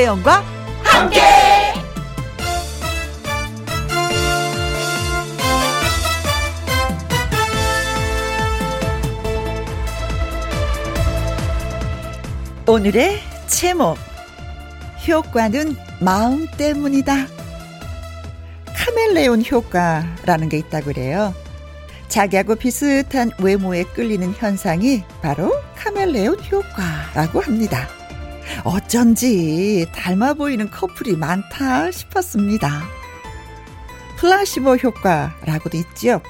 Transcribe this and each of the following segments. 김혜영과 함께. 오늘의 제목, 효과는 마음 때문이다. 카멜레온 효과라는 게 있다고 그래요. 자기하고 비슷한 외모에 끌리는 현상이 바로 카멜레온 효과라고 합니다. 어쩐지 닮아 보이는 커플이 많다 싶었습니다. 플라시보 효과라고도 있죠.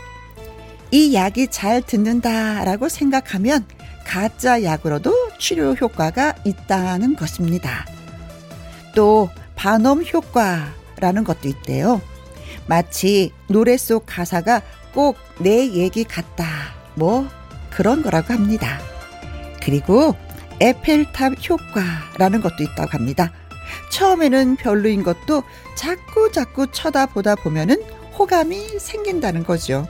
이 약이 잘 듣는다라고 생각하면 가짜 약으로도 치료 효과가 있다는 것입니다. 또 반음 효과라는 것도 있대요. 마치 노래 속 가사가 꼭 내 얘기 같다, 뭐 그런 거라고 합니다. 그리고 에펠탑 효과라는 것도 있다고 합니다. 처음에는 별로인 것도 자꾸 쳐다보다 보면은 호감이 생긴다는 거죠.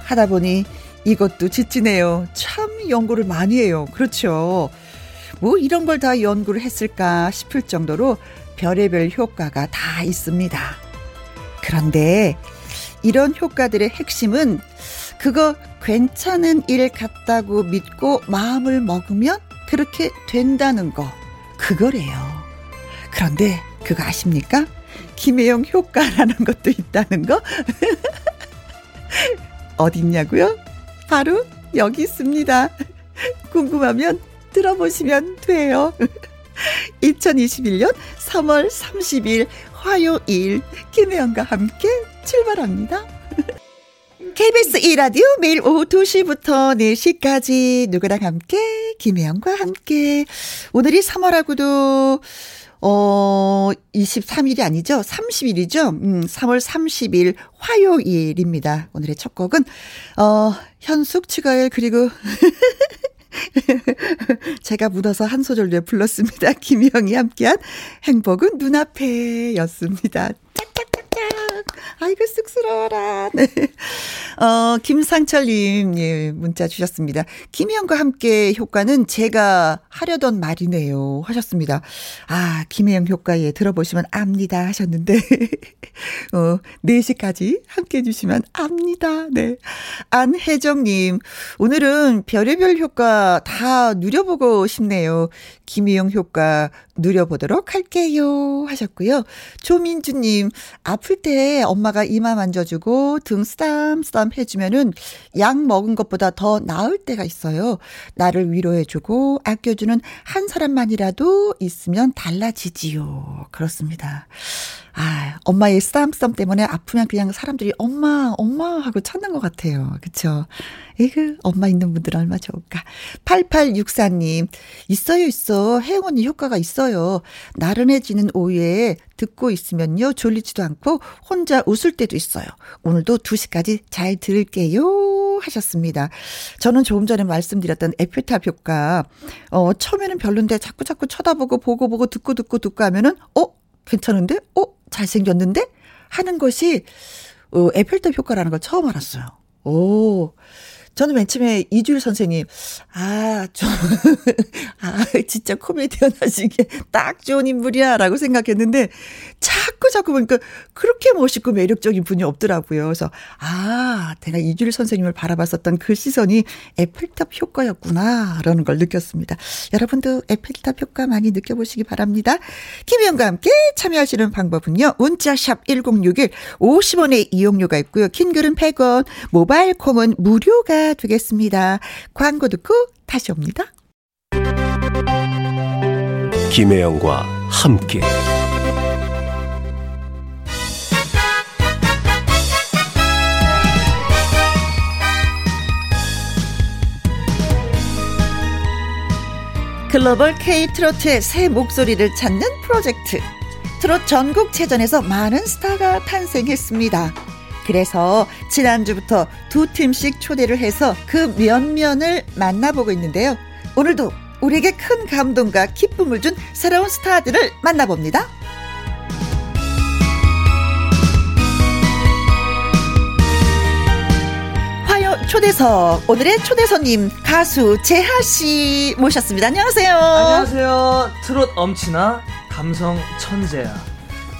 하다 보니 이것도 지치네요. 참 연구를 많이 해요. 그렇죠. 뭐 이런 걸 다 연구를 했을까 싶을 정도로 별의별 효과가 다 있습니다. 그런데 이런 효과들의 핵심은 그거 괜찮은 일 같다고 믿고 마음을 먹으면 그렇게 된다는 거, 그거래요. 그런데 그거 아십니까? 김혜영 효과라는 것도 있다는 거. 어딨냐고요? 바로 여기 있습니다. 궁금하면 들어보시면 돼요. 2021년 3월 30일 화요일, 김혜영과 함께 출발합니다. KBS 1라디오 매일 오후 2시부터 4시까지 누구랑 함께, 김혜영과 함께. 오늘이 3월하고도 23일이 아니죠. 30일이죠. 3월 30일 화요일입니다. 오늘의 첫 곡은 현숙, 추가열, 그리고 제가 묻어서 한 소절로 불렀습니다. 김혜영이 함께한 행복은 눈앞에 였습니다. 아이고, 쑥스러워라. 네. 김상철님, 예, 문자 주셨습니다. 김혜영과 함께 효과는 제가 하려던 말이네요, 하셨습니다. 아, 김혜영 효과에 들어보시면 압니다, 하셨는데. 4시까지 함께 해주시면 압니다. 네. 안혜정님, 오늘은 별의별 효과 다 누려보고 싶네요. 김혜영 효과 누려보도록 할게요, 하셨고요. 조민주님, 아플 때 엄마가 이마 만져주고 등 쓰담쓰담 해주면은 약 먹은 것보다 더 나을 때가 있어요. 나를 위로해주고 아껴주는 한 사람만이라도 있으면 달라지지요. 그렇습니다. 아, 엄마의 쓰담쓰담 때문에 아프면 그냥 사람들이 엄마, 엄마 하고 찾는 것 같아요. 그쵸? 에그, 엄마 있는 분들 얼마 좋을까. 8864님, 있어요. 혜영 언니 효과가 있어요. 나른해지는 오후에 듣고 있으면요, 졸리지도 않고 혼자 웃을 때도 있어요. 오늘도 2시까지 잘 들을게요, 하셨습니다. 저는 조금 전에 말씀드렸던 에펠탑 효과, 처음에는 별론데 자꾸 쳐다보고 보고 듣고 하면은 괜찮은데? 잘생겼는데? 하는 것이 에펠탑 효과라는 걸 처음 알았어요. 오, 저는 맨 처음에 이주일 선생님, 진짜 코미디언 하시기에 딱 좋은 인물이야, 라고 생각했는데, 자꾸 보니까 그렇게 멋있고 매력적인 분이 없더라고요. 그래서, 내가 이주일 선생님을 바라봤었던 그 시선이 에펠탑 효과였구나, 라는 걸 느꼈습니다. 여러분도 에펠탑 효과 많이 느껴보시기 바랍니다. 김혜영과 함께 참여하시는 방법은요, 문자샵 1061, 50원의 이용료가 있고요, 킹글은 100원, 모바일 콩은 무료가 되겠습니다. 광고 듣고 다시 옵니다. 김혜영과 함께. 글로벌 K-트로트의 새 목소리를 찾는 프로젝트. 트롯 전국체전에서 많은 스타가 탄생했습니다. 그래서 지난주부터 두 팀씩 초대를 해서 그 면면을 만나보고 있는데요. 오늘도 우리에게 큰 감동과 기쁨을 준 새로운 스타들을 만나봅니다. 화요 초대석, 오늘의 초대손님 가수 재하 씨 모셨습니다. 안녕하세요. 안녕하세요. 트롯 엄친아, 감성 천재야,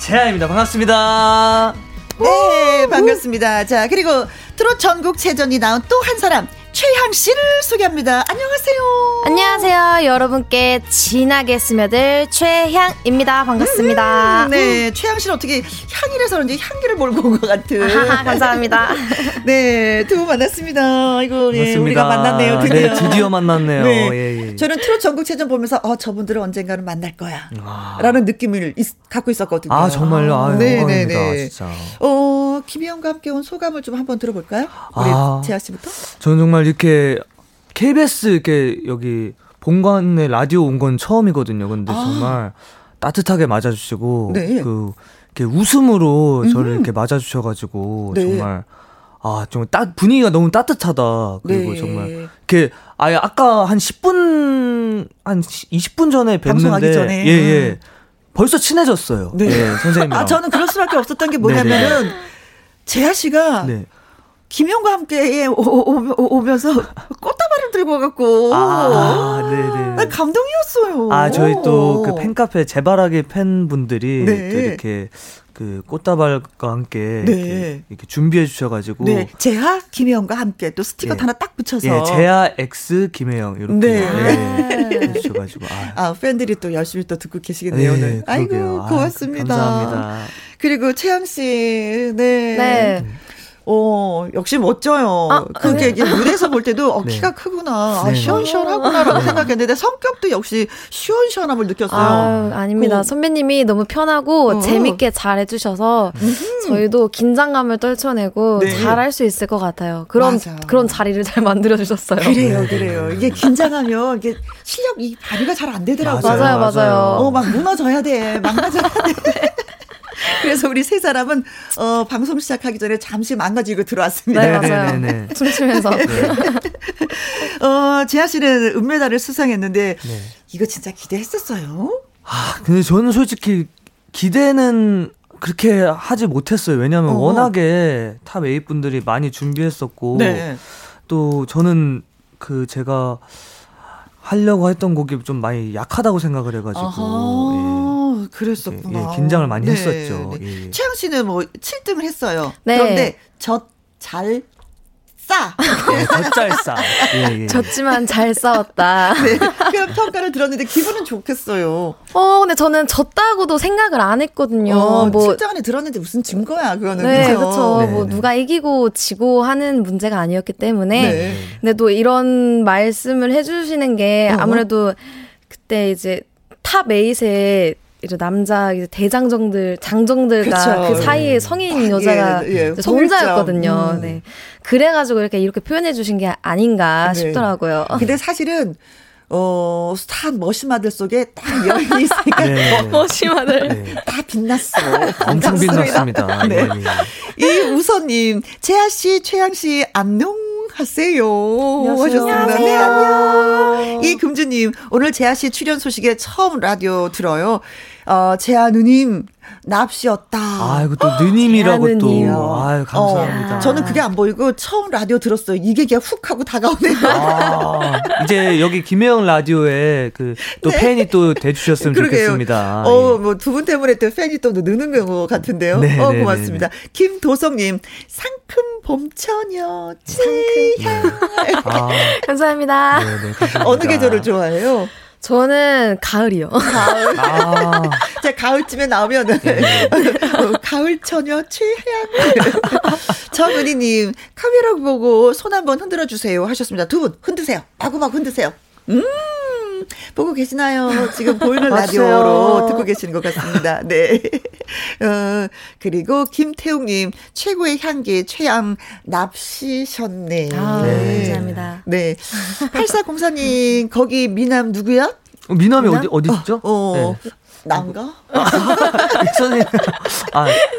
재하입니다. 반갑습니다. 네, 반갑습니다. 자, 그리고 트롯 전국 체전이 나온 또 한 사람, 최향 씨를 소개합니다. 안녕하세요. 안녕하세요. 여러분께 진하게 스며들 최향입니다. 반갑습니다. 네, 최향 씨는 어떻게 향이라서 그런지 향기를 몰고 온 것 같은. 아하, 감사합니다. 네, 두 분 만났습니다. 이거 예, 우리가 만났네요. 드디어. 네, 드디어 만났네요. 네. 예, 예. 저는 트롯 전국체전 보면서 저분들은 언젠가는 만날 거야 라는 느낌을 갖고 있었거든요. 아, 정말요? 네네네. 네. 김혜영과 함께 온 소감을 좀 한번 들어볼까요? 우리 재하 씨부터. 저는 정말 이렇게 KBS 이렇게 여기 본관에 라디오 온 건 처음이거든요. 근데 정말 따뜻하게 맞아주시고 네. 이렇게 웃음으로 저를 이렇게 맞아주셔가지고 네. 정말 정말 분위기가 너무 따뜻하다. 그리고 네. 정말 이렇게 아예 아까 한 10분 한 20분 전에 뵀는데 방송하기 전에 예. 벌써 친해졌어요. 네, 네 선생님. 저는 그럴 수밖에 없었던 게 뭐냐면은 재하 씨가. 네. 김영과 함께 오면서 꽃다발을 들고 와갖고 네네. 감동이었어요. 저희 또 그 팬카페 재바라기 팬분들이 네. 또 이렇게 그 꽃다발과 함께 네. 이렇게 준비해 주셔가지고 네. 재하 김혜영과 함께 또 스티커 예. 하나 딱 붙여서 예. 재하 X 김혜영 이렇게 네. 예. 해주셔가지고 팬들이 또 열심히 또 듣고 계시겠네요. 네. 오늘. 아이고 고맙습니다. 감사합니다. 그리고 최향 씨 네. 역시 멋져요. 그게 네. 무대에서 볼 때도 키가 네. 크구나. 시원시원하구나라고 생각했는데 성격도 역시 시원시원함을 느꼈어요. 아닙니다. 선배님이 너무 편하고 재밌게 잘해주셔서 저희도 긴장감을 떨쳐내고 네. 잘할 수 있을 것 같아요. 그런 자리를 잘 만들어주셨어요. 그래요. 이게 긴장하면 이게 실력이 발휘가 잘 안 되더라고요. 맞아요. 막 무너져야 돼. 망가져야 돼. 그래서 우리 세 사람은 방송 시작하기 전에 잠시 망가지고 들어왔습니다. 네, 맞아요. 네. 춤추면서. 네. 재하 씨는 은메달을 수상했는데 네. 이거 진짜 기대했었어요? 근데 저는 솔직히 기대는 그렇게 하지 못했어요. 왜냐하면 워낙에 탑 A 분들이 많이 준비했었고 네. 또 저는 그 제가 하려고 했던 곡이 좀 많이 약하다고 생각을 해가지고. 그랬었구나. 예, 긴장을 많이 했었죠. 네. 예. 최향 씨는 7등을 했어요. 네. 그런데 젖 잘 싸. 예. 졌지만 잘 싸웠다. 네. 그런 평가를 들었는데 기분은 좋겠어요. 근데 저는 졌다고도 생각을 안 했거든요. 실제 안에 들었는데 무슨 증거야, 그거는. 네, 그렇죠. 네. 누가 이기고 지고 하는 문제가 아니었기 때문에. 네. 근데 또 이런 말씀을 해주시는 게 아무래도 그때 이제 탑 8에 남자 대장정들, 장정들과 그 사이에 성인 여자가 혼자였거든요. 예. 네. 그래가지고 이렇게 표현해 주신 게 아닌가 네. 싶더라고요. 근데 사실은 스타 머시마들 속에 딱 여인이 있으니까 네. 머시마들 네. 다 빛났어. 엄청 빛났습니다. 네. 이 우서님, 재하 씨, 최향 씨 안녕. 안녕하세요. 네, 안녕. 이금주님, 오늘 재하 씨 출연 소식에 처음 라디오 들어요. 재하 누님, 납시였다. 이거 또 누님이라고 또. 감사합니다. 저는 그게 안 보이고 처음 라디오 들었어요. 이게 그냥 훅 하고 다가오네요. 이제 여기 김혜영 라디오에 또 네. 팬이 또 돼주셨으면 좋겠습니다. 두 분 때문에 또 팬이 또 느는 것 같은데요. 네, 고맙습니다. 네. 김도성님, 상큼 봄처녀, 재하. 감사합니다. 네, 어느 계절을 좋아해요? 저는 가을이요. 가을. 가을쯤에 나오면 가을 처녀 최향. 정은희님 카메라 보고 손 한번 흔들어 주세요 하셨습니다. 두 분 흔드세요. 마구마구 흔드세요. 보고 계시나요? 지금 보이는 라디오로 듣고 계시는 것 같습니다. 네. 그리고 김태웅님 최고의 향기 최향 납시셨네. 네. 감사합니다. 네. 8404님 거기 미남 누구야? 미남이 어디 있죠? 난가? 선생님.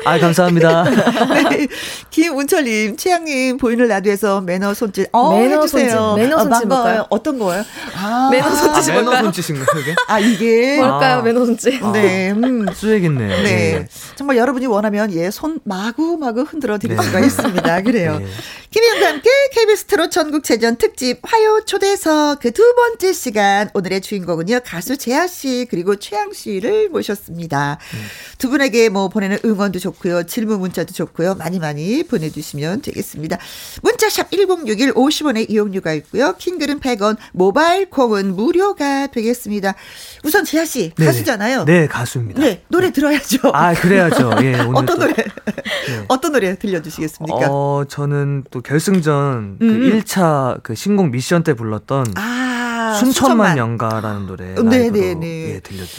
아, 감사합니다. 네. 김운철님, 최향님, 보이는 라디오에서 매너 손짓. 해주세요. 매너 손짓 뭔가요? 어떤 거예요? 매너 손짓이 뭘까요? 매너 손짓인가, 그게? 이게. 뭘까요, 매너 손짓? 네. 쓰여야겠네요. 네. 정말 여러분이 원하면, 손 마구마구 흔들어 드릴 수가 있습니다. 그래요. 김혜영과 함께 KBS 트롯 전국체전 특집 화요 초대석 그 두 번째 시간. 오늘의 주인공은요, 가수 재하 씨, 그리고 최향 씨를 모셨습니다. 두 분에게 보내는 응원도 좋고요. 질문 문자도 좋고요. 많이 많이 보내주시면 되겠습니다. 문자샵 1061 50원의 이용료가 있고요. 킹글은 100원, 모바일 콩은 무료가 되겠습니다. 우선 재하 씨 가수잖아요. 네, 가수입니다. 네, 노래 들어야죠. 그래야죠. 어떤 노래? 어떤 노래 들려주시겠습니까? 저는 또 결승전 그 1차 그 신곡 미션 때 불렀던 순천만 연가라는 노래 들려드리겠습니다.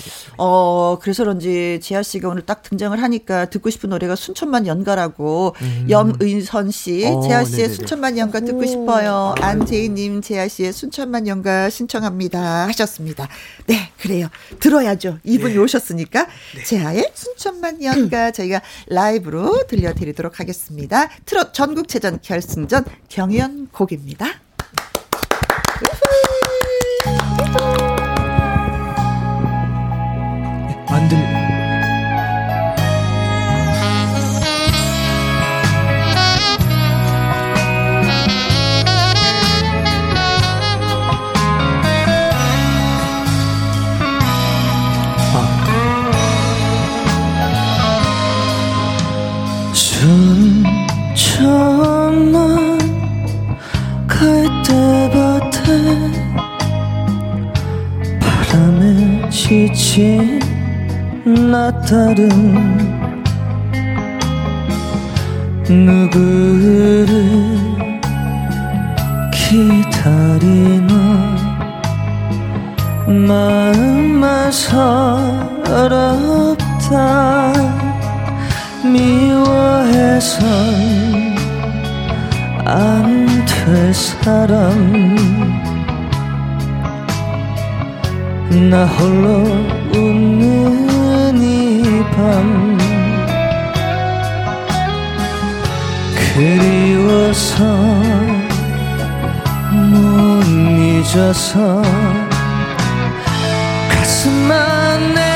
그래서 그런지 재하 씨가 오늘 딱 등장을 하니까 듣고 싶은 노래가 순천만 연가라고 염은선 씨, 재하 씨의 순천만 연가 듣고 싶어요. 안재희님, 재하 씨의 순천만 연가 신청합니다 하셨습니다. 네, 그래요. 들어야죠. 이분이 오셨으니까 재하의 순천만 연가 저희가 라이브로 들려드리도록 하겠습니다. 트롯 전국체전 결승전 경연곡입니다. 순천만 갈 때밭에 바람에 지친 나다른 누구를 기다리나 마음만 서럽다 미워해선 안 될 사람 나 홀로 웃는 이 밤 그리워서 못 잊어서 가슴 안에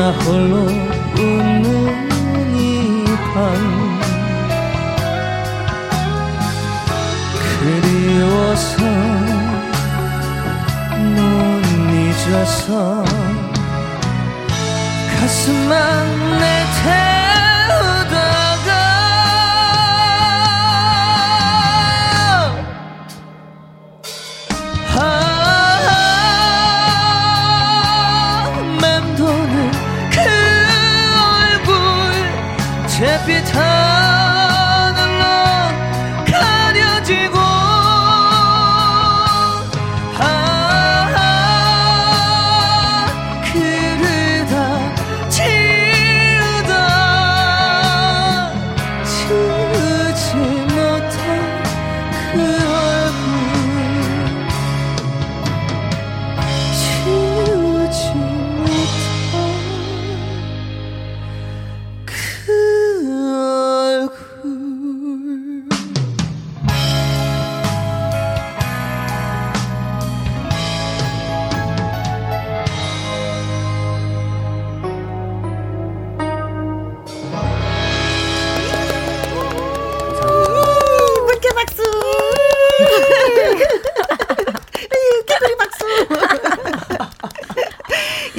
나 홀로 웃는 이 밤 그리워서 못 잊어서 가슴 안에 그리다 지우다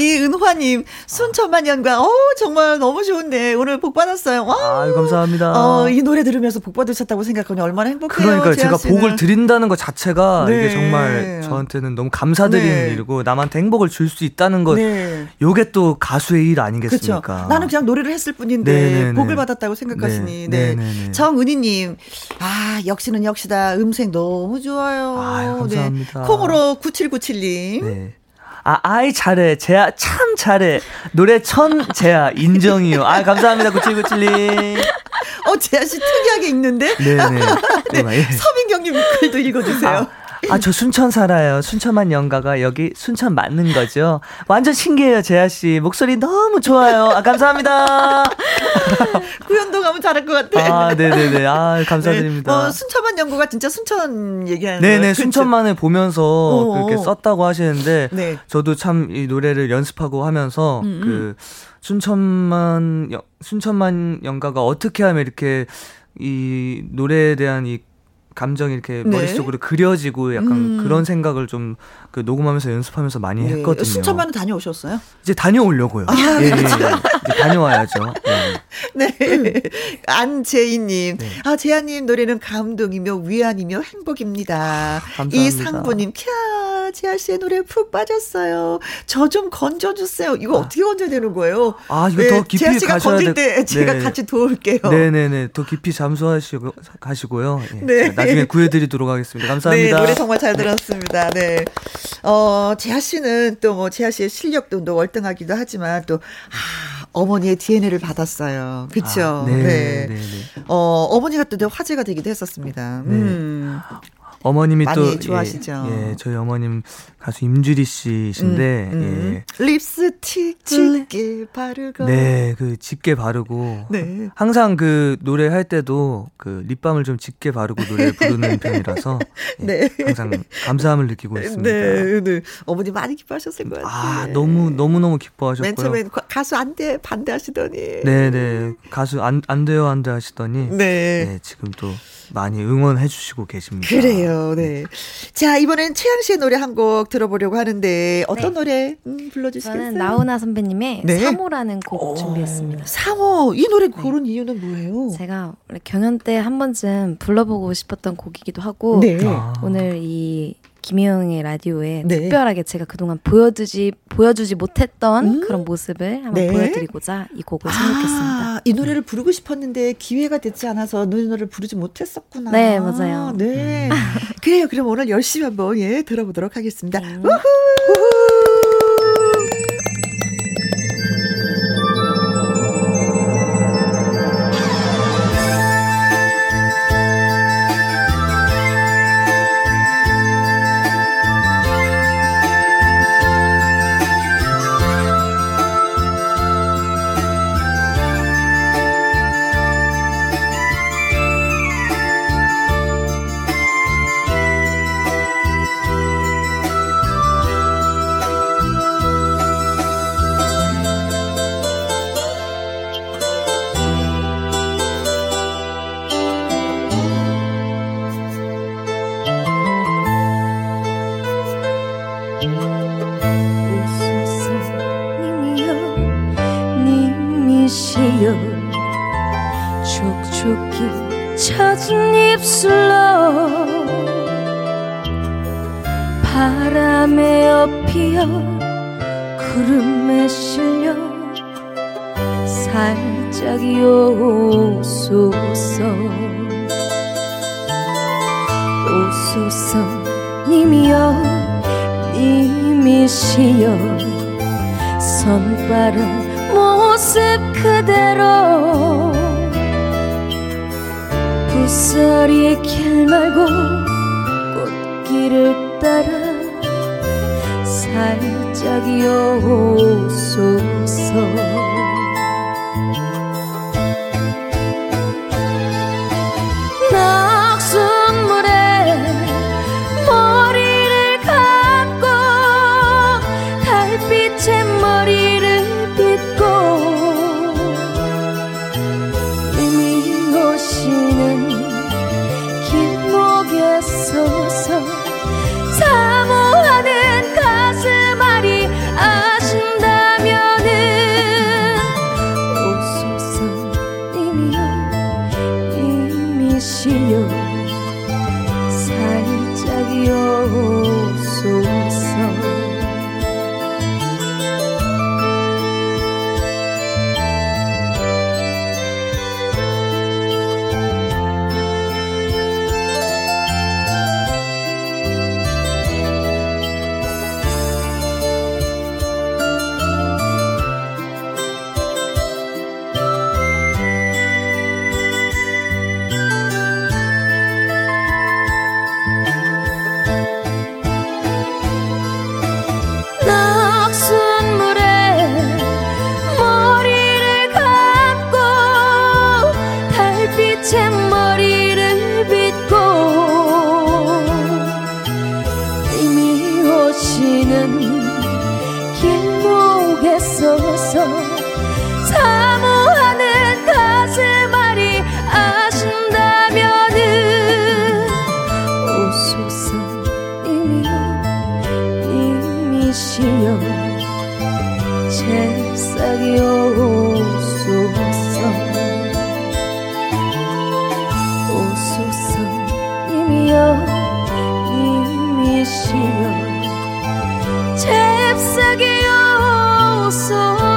이은화님, 순천만연과, 정말 너무 좋은데, 오늘 복 받았어요. 아유, 감사합니다. 이 노래 들으면서 복 받으셨다고 생각하니 얼마나 행복해요. 그러니까요. 제가 복을 드린다는 것 자체가 네. 이게 정말 저한테는 너무 감사드리는 네. 일이고, 남한테 행복을 줄 수 있다는 것, 네. 요게 또 가수의 일 아니겠습니까? 그쵸? 나는 그냥 노래를 했을 뿐인데, 네네네. 복을 받았다고 생각하시니, 네. 네. 정은희님, 역시는 역시다. 음색 너무 좋아요. 아유, 감사합니다. 네. 콩으로 9797님. 네. 아이 잘해. 재하 참 잘해. 노래 천 재하 인정이요. 아 감사합니다. 9797님. 재하 씨 특이하게 읽는데. 네네. 네. 네. 서민경님 글도 읽어주세요. 저 순천 살아요. 순천만 영가가 여기 순천 맞는 거죠. 완전 신기해요, 재하 씨. 목소리 너무 좋아요. 감사합니다. 구현도 가면 잘할 것 같아. 네네네. 감사드립니다. 네. 순천만 연구가 진짜 순천 얘기하는 거예요. 네네. 순천만을 보면서 그렇게 썼다고 하시는데, 네. 저도 참 이 노래를 연습하고 하면서, 순천만 연가가 어떻게 하면 이렇게 이 노래에 대한 이 감정이 이렇게 네. 머릿속으로 그려지고 약간 그런 생각을 좀 그 녹음하면서 연습하면서 많이 네. 했거든요. 순천만은 다녀오셨어요? 이제 다녀오려고요. 예. 이제 다녀와야죠. 네. 안재희님. 네. 재하님 노래는 감동이며 위안이며 행복입니다. 감사합니다. 이상부님. 캬, 재하 씨의 노래 푹 빠졌어요. 저 좀 건져주세요. 이거 어떻게 건져야 되는 거예요? 이거 네. 더 깊이 재하 씨가 가셔야 건질 때 제가 같이 도울게요. 네네네. 더 깊이 잠수하시고 가시고요. 예. 네. 나중에 구해드리도록 하겠습니다. 감사합니다. 네, 노래 정말 잘 들었습니다. 네. 재하 씨는 또 뭐, 재하 씨의 실력도 월등하기도 하지만 또, 어머니의 DNA를 받았어요. 그쵸? 네. 어머니가 또 화제가 되기도 했었습니다. 어머님이 많이 또 좋아하시죠. 저희 어머님 가수 임주리 씨이신데 립스틱 짙게 바르고 그 짙게 바르고 항상 그 노래 할 때도 그 립밤을 좀 짙게 바르고 노래 부르는 편이라서 항상 감사함을 느끼고 있습니다. 네. 어머니 많이 기뻐하셨을 것 같아요. 너무 기뻐하셨고요. 맨 처음엔 가수 안 돼 반대하시더니 가수 안 돼요 안 돼 하시더니 지금 또 많이 응원해 주시고 계십니다. 그래요. 네. 자, 이번엔 최향 씨의 노래 한 곡 들어보려고 하는데 어떤 노래 불러주시겠어요? 저는 나훈아 선배님의 사모라는 곡 준비했습니다. 사모. 이 노래 고른 이유는 뭐예요? 제가 경연 때 한 번쯤 불러보고 싶었던 곡이기도 하고 오늘 이 김혜영의 라디오에 특별하게 제가 그동안 보여주지 못했던 그런 모습을 한번 보여드리고자 이 곡을 선곡했습니다. 이 노래를 부르고 싶었는데 기회가 됐지 않아서 노래를 부르지 못했었구나. 네, 맞아요. 네. 그래요. 그럼 오늘 열심히 한번 들어보도록 하겠습니다. 우후! 사모하는 가슴앓이 아신다. 주옵소서. 사모하는 가슴앓이 아신다면은 오소서. 님이여 님이시여 제사기 오소서. 오소서 님이여 님이시여 잽싸게 오소서.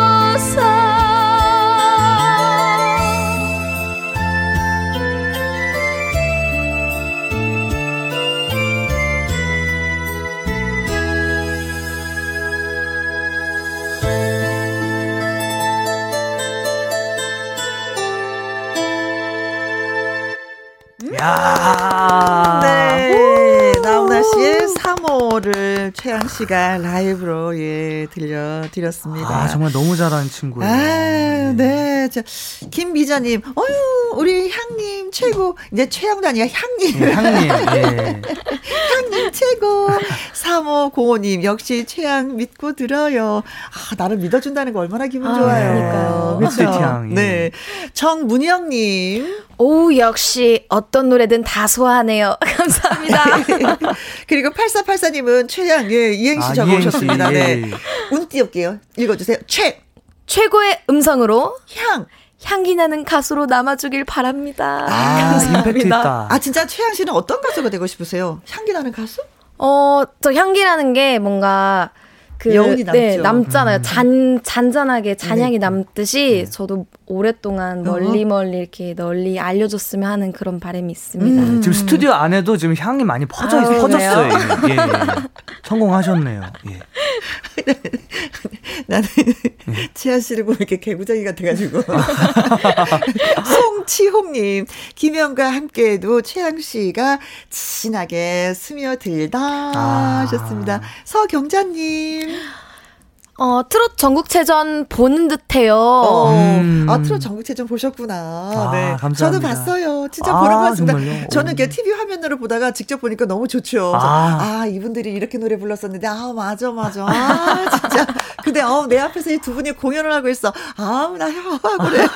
야. 네. 나훈아 씨의 3호를 최향 씨가 라이브로 예 들려드렸습니다. 아 정말 너무 잘하는 친구예요. 아, 네. 자, 김미자님, 어유 우리 향님 최고. 이제 최향도 아니라 향님. 네, 향님. 네. 향님 최고. 3505님 역시 최향 믿고 들어요. 아 나를 믿어준다는 거 얼마나 기분 좋아요. 그러니까요. 네. 정문영님. 오 역시 어떤 노래든 다 소화하네요. 감사합니다. 그리고 8484님은 최향 예, 이행시 적어오셨습니다. 예. 네. 운 띄울게요. 읽어주세요. 최고의 음성으로 향기 나는 가수로 남아주길 바랍니다. 아, 감사합니다. 임팩트 있다. 아 진짜 최향 씨는 어떤 가수가 되고 싶으세요? 향기 나는 가수? 저 향기라는 게 뭔가 그, 여운이 남죠. 네, 남잖아요. 잔잔하게 잔향이 네. 남듯이 저도 오랫동안 멀리 이렇게 널리 알려줬으면 하는 그런 바람이 있습니다. 지금 스튜디오 안에도 지금 향이 많이 퍼졌어요. 예, 예. 성공하셨네요. 예. 나는 치아 씨를 보면 이렇게 개구쟁이 같아가지고. 송치홍님, 김혜영과 함께해도 최향 씨가 진하게 스며들다 하셨습니다. 서경자님. 트롯 전국체전 보는 듯해요. 아, 트롯 전국체전 보셨구나. 아, 네. 감사합니다. 저도 봤어요. 진짜 보러 갔습니다. 저는 이렇게 TV 화면으로 보다가 직접 보니까 너무 좋죠. 이분들이 이렇게 노래 불렀었는데, 맞아. 아, 진짜. 근데, 내 앞에서 이 두 분이 공연을 하고 있어. 나 하고 그래.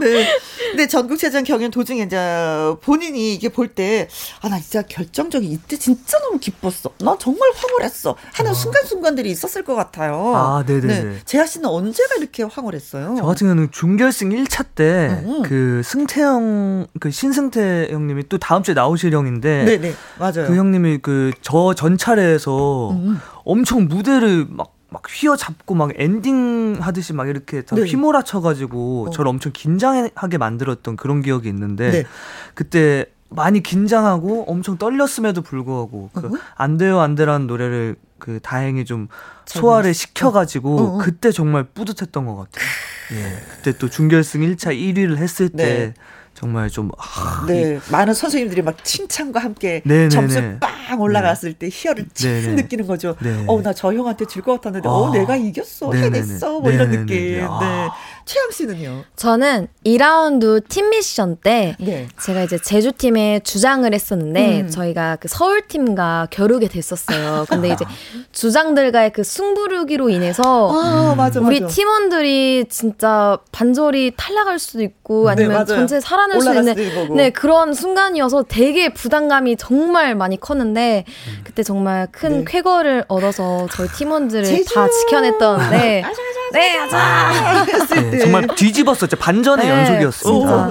네. 근데 전국체전 경연 도중에 이제 본인이 이게 볼 때, 나 진짜 결정적인 이때 진짜 너무 기뻤어. 나 정말 황홀했어. 하는 순간순간들이 있었을 것 같아요. 네네네. 네. 재하 씨는 언제가 이렇게 황홀했어요? 저 같은 경우는 준결승 1차 때 그 승태 형, 그 신승태 형님이 또 다음 주에 나오실 형인데, 네네 맞아요. 그 형님이 그 저 전차례에서 엄청 무대를 막 휘어잡고 막 엔딩 하듯이 막 이렇게 다 휘몰아쳐가지고 저를 엄청 긴장하게 만들었던 그런 기억이 있는데 그때. 많이 긴장하고 엄청 떨렸음에도 불구하고 그 안 돼요 안 돼라는 노래를 그 다행히 좀 소화를 시켜가지고 그때 정말 뿌듯했던 것 같아요. 예, 그때 또 준결승 1차 1위를 했을 때 정말 좀 많은 선생님들이 막 칭찬과 함께 점수 빵 올라갔을 때 희열을 참 느끼는 거죠. 나 저 형한테 질 것 같았는데 내가 이겼어 해냈어 뭐 이런 느낌. 네. 최향 씨는요? 저는 2라운드 팀 미션 때 제가 이제 제주팀에 주장을 했었는데 저희가 그 서울팀과 겨루게 됐었어요. 근데 이제 주장들과의 그 승부르기로 인해서 맞아. 팀원들이 진짜 반절이 탈락할 수도 있고 아니면 전체 살아날 수 있는 그런 순간이어서 되게 부담감이 정말 많이 컸는데 그때 정말 큰 쾌거를 얻어서 저희 팀원들을 다 지켜냈던 네, 정말 뒤집었었죠. 반전의 연속이었습니다.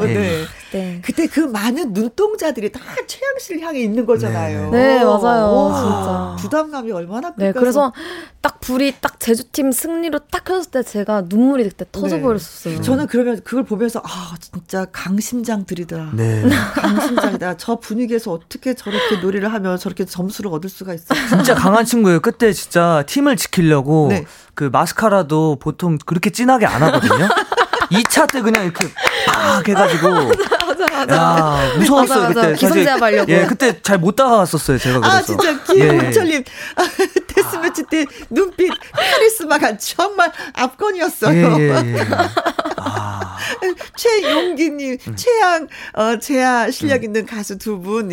그때 그 많은 눈동자들이 다 최향 씨를 향해 있는 거잖아요. 네 맞아요. 진짜 부담감이 얼마나 큰가. 그래서 딱 불이 딱 제주팀 승리로 딱 켰을 때 제가 눈물이 그때 터져버렸었어요. 저는 그러면 그걸 보면서 진짜 강심장 들이더라. 강심장이다. 저 분위기에서 어떻게 저렇게 놀이를 하면 저렇게 점수를 얻을 수가 있어. 진짜 강한 친구예요. 그때 진짜 팀을 지키려고 그 마스카라도 보통 그렇게 진하게 안 하거든요. 2차 때 그냥 이렇게 팍 해가지고 맞아. 야, 무서웠어요. 그때 기선제압 하려고. 예, 그때 잘 못 다가갔었어요 제가. 그래서 진짜 김은철님 데스매치 때 눈빛 카리스마가 정말 압권이었어요. 최용기님, 최향, 재하 실력 있는 가수 두 분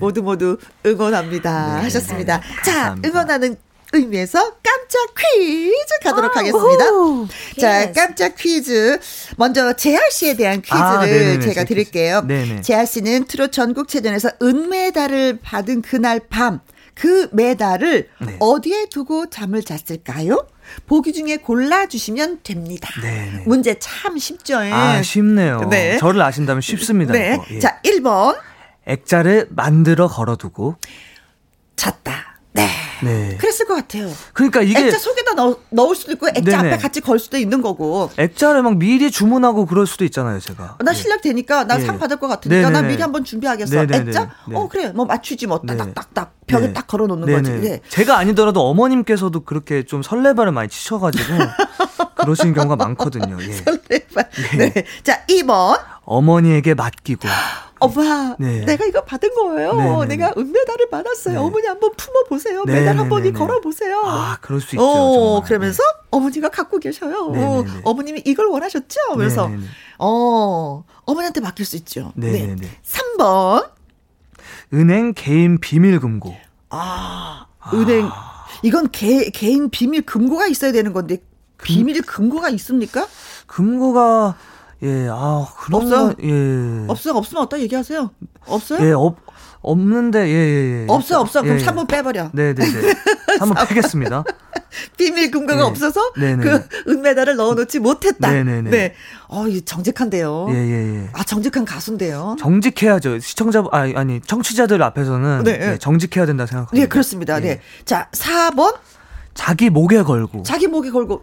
모두 응원합니다 하셨습니다. 자, 응원하는 의미에서 깜짝 퀴즈 가도록 하겠습니다. 오우. 자, 깜짝 퀴즈. 먼저 재하 씨에 대한 퀴즈를 제가 드릴게요. 네네. 재하 씨는 트롯 전국체전에서 은메달을 받은 그날 밤 그 메달을 어디에 두고 잠을 잤을까요? 보기 중에 골라주시면 됩니다. 네네. 문제 참 쉽죠. 아, 쉽네요. 네. 저를 아신다면 쉽습니다. 네. 예. 자, 1번. 액자를 만들어 걸어두고 잤다. 네. 네. 그랬을 것 같아요. 그러니까 이게 액자 속에다 넣을 수도 있고, 액자 네네. 앞에 같이 걸 수도 있는 거고. 액자를 막 미리 주문하고 그럴 수도 있잖아요, 제가. 나 실력 되니까, 나 상 받을 것 같으니까, 나 미리 한번 준비하겠어. 네네네. 액자? 네네. 어, 그래. 뭐 맞추지, 뭐 딱딱딱딱. 벽에 딱 걸어 놓는 거지. 네. 제가 아니더라도 어머님께서도 그렇게 좀 설레발을 많이 치셔가지고 그러신 경우가 많거든요. 예. 설레발. 예. 네. 자, 2번. 어머니에게 맡기고. 엄마, 내가 이거 받은 거예요. 내가 은메달을 받았어요. 어머니 한번 품어보세요. 메달 한번 걸어보세요. 아, 그럴 수 있죠. 그러면서 어머니가 갖고 계셔요. 어머님이 이걸 원하셨죠? 그래서 어머니한테 맡길 수 있죠. 네. 3번. 은행 개인 비밀 금고. 은행. 이건 개인 비밀 금고가 있어야 되는 건데 비밀 금고가 있습니까? 금고가... 예, 아, 그런 거, 예. 없으면 어떤 얘기하세요? 없어요? 예, 없는데, 예. 없어. 그럼 3번 빼버려. 네네네. 3번 빼겠습니다. 비밀 금고가 없어서 그 은메달을 넣어놓지 못했다. 네네네. 네. 정직한데요. 예. 아, 정직한 가수인데요. 정직해야죠. 청취자들 앞에서는 정직해야 된다 생각합니다. 네, 그렇습니다. 네. 자, 4번. 자기 목에 걸고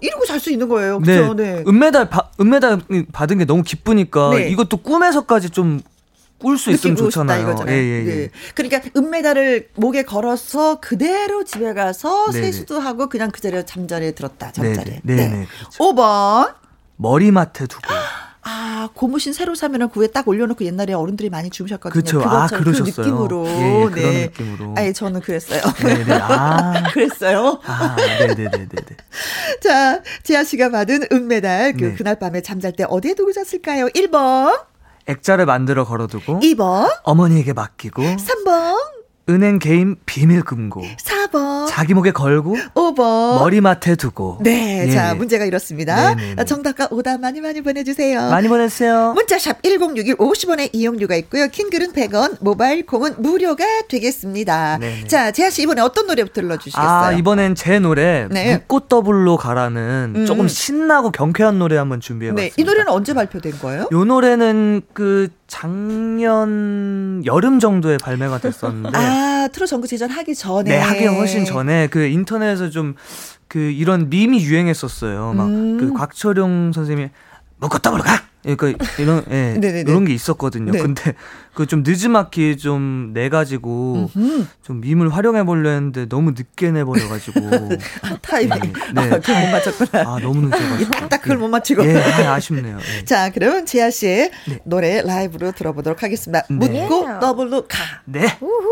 이러고 잘 수 있는 거예요. 그렇죠? 네. 은메달 받은 게 너무 기쁘니까 이것도 꿈에서까지 좀 꿀 수 있으면 좋잖아요. 예. 그러니까 은메달을 목에 걸어서 그대로 집에 가서 세수도 하고 그냥 그 자리에 잠자리에 들었다. 잠자리에. 네. 그렇죠. 5번. 머리맡에 두고. 아, 고무신 새로 사면은 그 위에 딱 올려놓고 옛날에 어른들이 많이 주무셨거든요. 그렇죠. 아, 그러셨어요. 그 느낌으로. 예, 그런 느낌으로. 아니, 저는 그랬어요. 네네. 아. 그랬어요. 아, 네네네네. 자, 재하 씨가 받은 은메달. 그날 밤에 잠잘 때 어디에 두고 잤을까요? 1번. 액자를 만들어 걸어두고. 2번. 어머니에게 맡기고. 3번. 은행 개인 비밀 금고. 4번. 자기 목에 걸고. 5번. 머리맡에 두고. 네. 예. 자, 문제가 이렇습니다. 네네네. 정답과 오답 많이 보내주세요. 많이 보내주세요. 문자샵 1061 50원의 이용료가 있고요. 킹글은 100원, 모바일 콩은 무료가 되겠습니다. 네네. 자, 재하 씨 이번에 어떤 노래부터 들려주시겠어요? 아, 이번엔 제 노래 묶고더블로 가라는 조금 신나고 경쾌한 노래 한번 준비해봤습니다. 네. 이 노래는 언제 발표된 거예요? 이 노래는 작년 여름 정도에 발매가 됐었는데. 아, 트롯 전국체전 하기 전에. 네, 하기 훨씬 전에 인터넷에서 좀 이런 밈이 유행했었어요. 막 곽철용 선생님이 묶고더블로 가. 그러니까 이런 게 있었거든요. 근데 좀 느지막이 좀 내가지고 좀 밈을 활용해 보려는데 너무 늦게 내버려가지고 타이밍 그걸 못 맞췄구나. 아, 너무 늦어가지고 딱 그걸 못 맞추고 아쉽네요. 자, 그러면 재하 씨의 노래 라이브로 들어보도록 하겠습니다. 묶고 더블로 가. 네. 우후.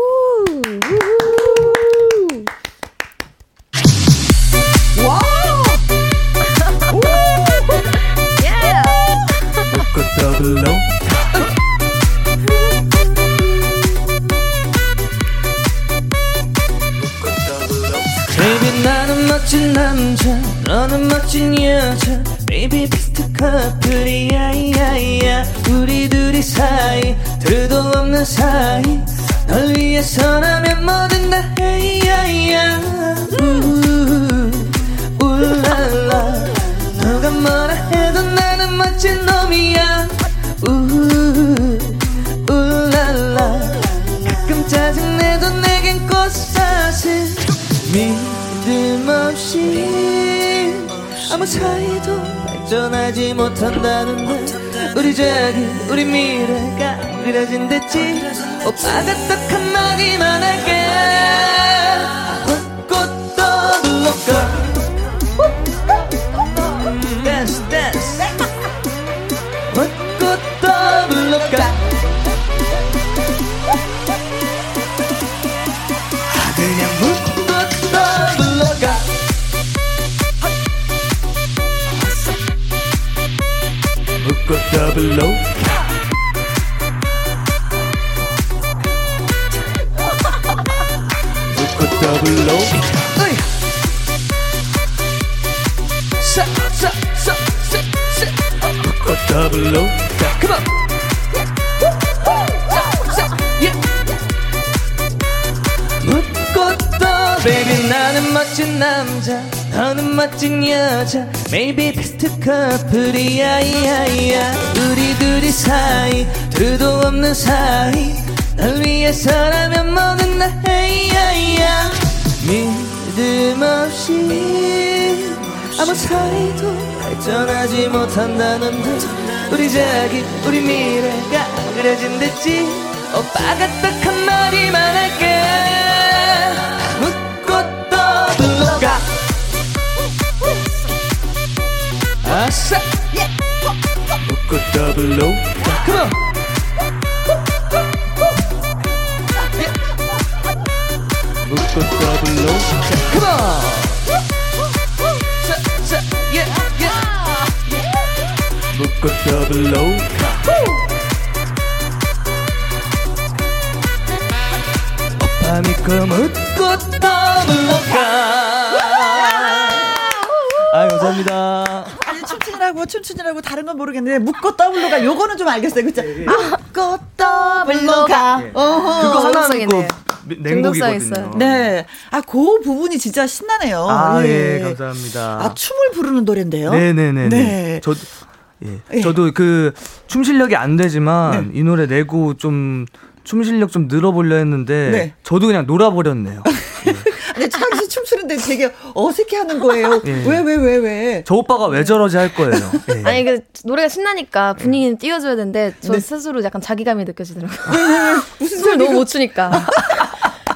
Baby, 나는 멋진 남자, 너는 멋진 여자. Baby, 베스트 커플이야, 우리 둘이 사이, 들도 없는 사이. 널 위해서라면 뭐든 다 해, 울랄라. 너가 뭐라 해도 나는 멋진 놈이야. 울랄라. 가끔 짜증내도 내겐 꽃사슴. 믿음 없이 아무 사이도 발전하지 못한다는데 우리 자기 우리 미래가 그려진댔지. 오빠가 딱 한마디만 할게. 꽃 떠들러 가. Double O. Double O. Come on. Baby 나는 멋진 남자 너는 멋진 여자 Maybe 베스트 커플이야 우리 둘이 사이 둘도 없는 사이 널 위해서라면 뭐든 나 해야야 믿음 없이 아무 사이도 발전하지 못한다는 듯 우리 자기 우리 미래가 그려진 듯이 오빠가 딱 한 마디만 할게 아싸 묶고 더블로 Come on 묶고 더블로 Come on 묶고 더블로 오빠 믿고 묶고 더블로 아 감사합니다. 춤추느라고 다른 건 모르겠는데 묶고 더블로가 요거는 좀 알겠어요. 그쵸? 묶고 더블로가 그거 하나 믿고 냉곡이거든요. 네, 아, 그 부분이 진짜 신나네요. 아, 예, 예 감사합니다. 아, 춤을 부르는 노래인데요. 네네네. 네. 저, 예. 예. 저도 그 춤 실력이 안 되지만 네. 이 노래 내고 좀 춤 실력 좀 늘어보려 했는데 네. 저도 그냥 놀아버렸네요. 네. 근데 창씨 춤추는데 되게 어색해하는 거예요. 왜? 저 오빠가 왜 저러지 할 거예요. 네. 아니 그 노래가 신나니까 분위기는 띄워줘야 되는데 저 네. 스스로 약간 자기감이 느껴지더라고요. 무슨 소리 너무 못 추니까.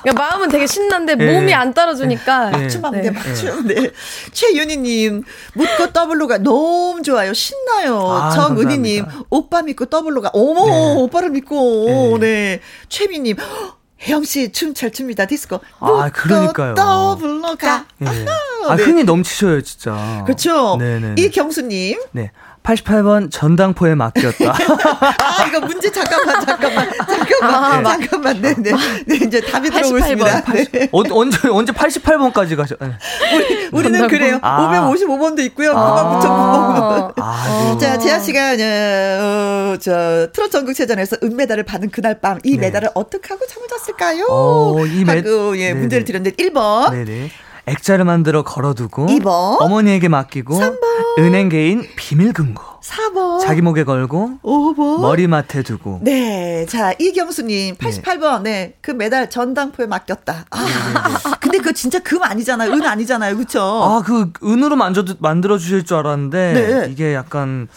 그러니까 마음은 되게 신난데 몸이 안 따라주니까 맞춤 안 돼. 맞춤 네. 최윤희님 묶고 더블로가 너무 좋아요. 신나요. 아, 정은희님 오빠 믿고 더블로가 어머 네. 오빠를 믿고 네 최미님. 혜영씨 춤 잘 춥니다 디스코 아 그러니까요 더블로가 네. 아, 네. 흥이 넘치셔요 진짜 그렇죠 네네. 이경수님 네 88번 전당포에 맡겼다. 아 이거 문제 잠깐만 네네 네, 이제 답이 88번, 들어오겠습니다. 88, 네. 언제 88번까지 가셔? 네. 우리는 그래요. 555번도 있고요. 99,900번. 자 재하 씨가 저 트롯 전국체전에서 은메달을 받은 그날 밤 이 메달을 어떻게 하고 잠을 잤을까요? 하고 예 문제를 드렸는데 1번. 네네. 액자를 만들어 걸어두고 2번 어머니에게 맡기고 3번 은행 개인 비밀 금고 4번 자기 목에 걸고 5번 머리맡에 두고 네, 자 이경수님 88번 네, 그 메달 전당포에 맡겼다. 아, 근데 그거 진짜 금 아니잖아요, 은 아니잖아요, 그렇죠? 아, 그 은으로 만들어 주실 줄 알았는데 네. 이게 약간.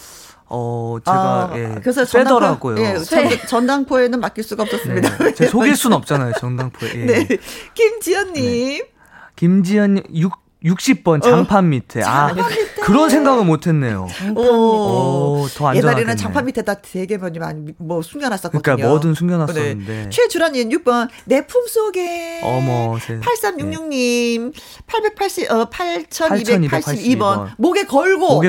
제가 그래서 빼더라고요. 전당포에는 맡길 수가 없었습니다. 네, 제 속일 순 없잖아요, 전당포에. 예. 네, 김지연님. 네. 김지연 60번 장판 밑에. 장판 밑에. 그런 생각은 못했네요. 더 안전하겠네. 옛날에는 장판 밑에다 되게 많이 숨겨놨었거든요. 그러니까 뭐든 숨겨놨었는데. 네. 최주란님 6번 내 품속에. 어머. 8366님 8282번 목에 걸고.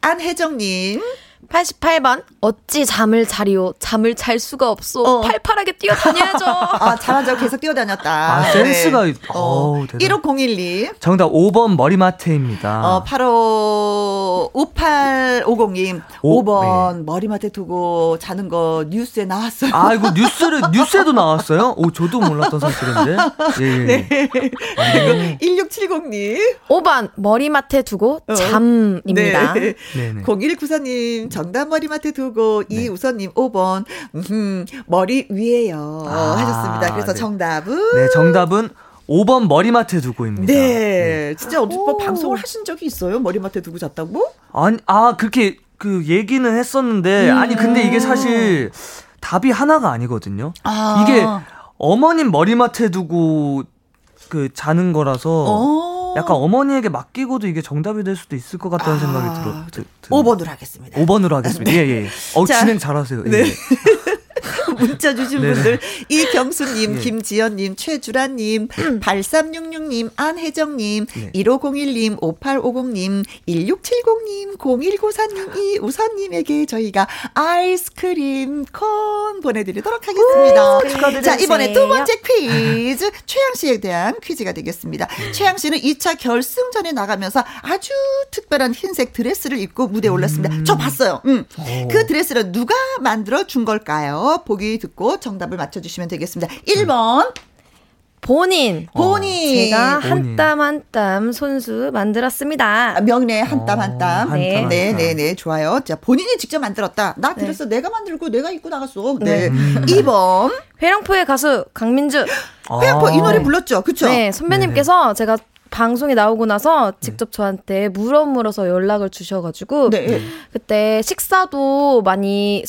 안혜정님. 88번 어찌 잠을 자리오 잠을 잘 수가 없소 팔팔하게 뛰어다녀야죠. 아 잘하자고 계속 뛰어다녔다. 아 센스가 네. 15012 정답 5번 머리맡에입니다. 855850님 5번 네. 머리맡에 두고 자는 거 뉴스에 나왔어요. 아 이거 뉴스에도 나왔어요? 오 저도 몰랐던 사실인데. 네. 그리고 1670님 5번 머리맡에 두고 잠입니다. 네. 0194님 정답 머리맡에 두고 네. 이우선님 5번 머리 위에요 하셨습니다. 그래서 정답은 정답은 5번 머리맡에 두고입니다. 네, 진짜 어디 방송을 하신 적이 있어요? 머리맡에 두고 잤다고? 아니, 그렇게 그 얘기는 했었는데 아니 근데 이게 사실 답이 하나가 아니거든요. 이게 어머님 머리맡에 두고 그 자는 거라서. 약간 어머니에게 맡기고도 이게 정답이 될 수도 있을 것 같다는 생각이 들어요. 5번으로 하겠습니다. 네. 예. 진행 잘하세요. 네. 예. 문자 주신 네네. 분들 이경수님, 네. 김지연님, 최주라님, 8366님, 안혜정님, 네. 1501님, 5850님, 1670님, 0194님, 이우선님에게 저희가 아이스크림 콘 보내드리도록 하겠습니다. 오, 자, 이번에 두 번째 퀴즈 최향 씨에 대한 퀴즈가 되겠습니다. 최향 씨는 2차 결승전에 나가면서 아주 특별한 흰색 드레스를 입고 무대에 올랐습니다. 저 봤어요. 그 드레스를 누가 만들어 준 걸까요? 보기 듣고 정답을 맞춰주시면 되겠습니다. 1번 본인. 제가 한 땀 한 땀 손수 만들었습니다. 아, 명래 한 땀 한 땀. 네. 네, 좋아요. 자, 본인이 직접 만들었다. 나 드레스 네. 내가 만들고 내가 입고 나갔어. 네. 2번 회령포의 가수 강민주. 회령포 이 노래 불렀죠. 그렇죠? 네, 선배님께서 네네. 제가 방송에 나오고 나서 직접 저한테 물어서 연락을 주셔가지고 네. 그때 식사자리도 많이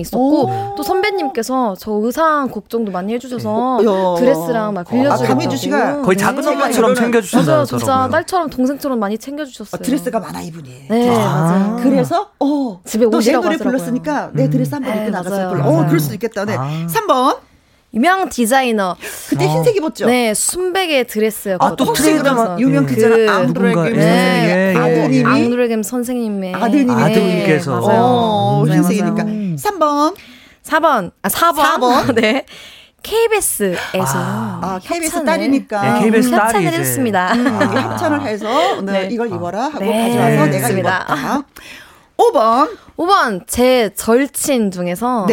있었고 오. 또 선배님께서 저 의상 걱정도 많이 해주셔서 드레스랑 막 빌려주셨다고. 아, 강민주 씨가 거의 작은 엄마처럼 챙겨주셨어요. 진짜 딸처럼 동생처럼 많이 챙겨주셨어요. 아, 드레스가 많아 이분이. 네 맞아요. 그래서 집에 오시라고 또 내 노래 불렀으니까 내 드레스 한번 입고 나가서 불러. 그럴 수도 있겠다. 네. 3번 유명 디자이너. 그때 흰색 입었죠? 네, 순백의 드레스였고. 아, 또 트레이드만 유명 디자이너 앙드로에겜 선생님의 앙드로에겜 선생님의 아드님께서. 맞아요. 흰색이니까. 4번. 네. KBS에서 KBS 딸이니까 KBS 협찬을 해줬습니다. 협찬을 해서 네, 이걸 입어라 하고 가져와서 내가 입었다. 5번 제 절친 중에서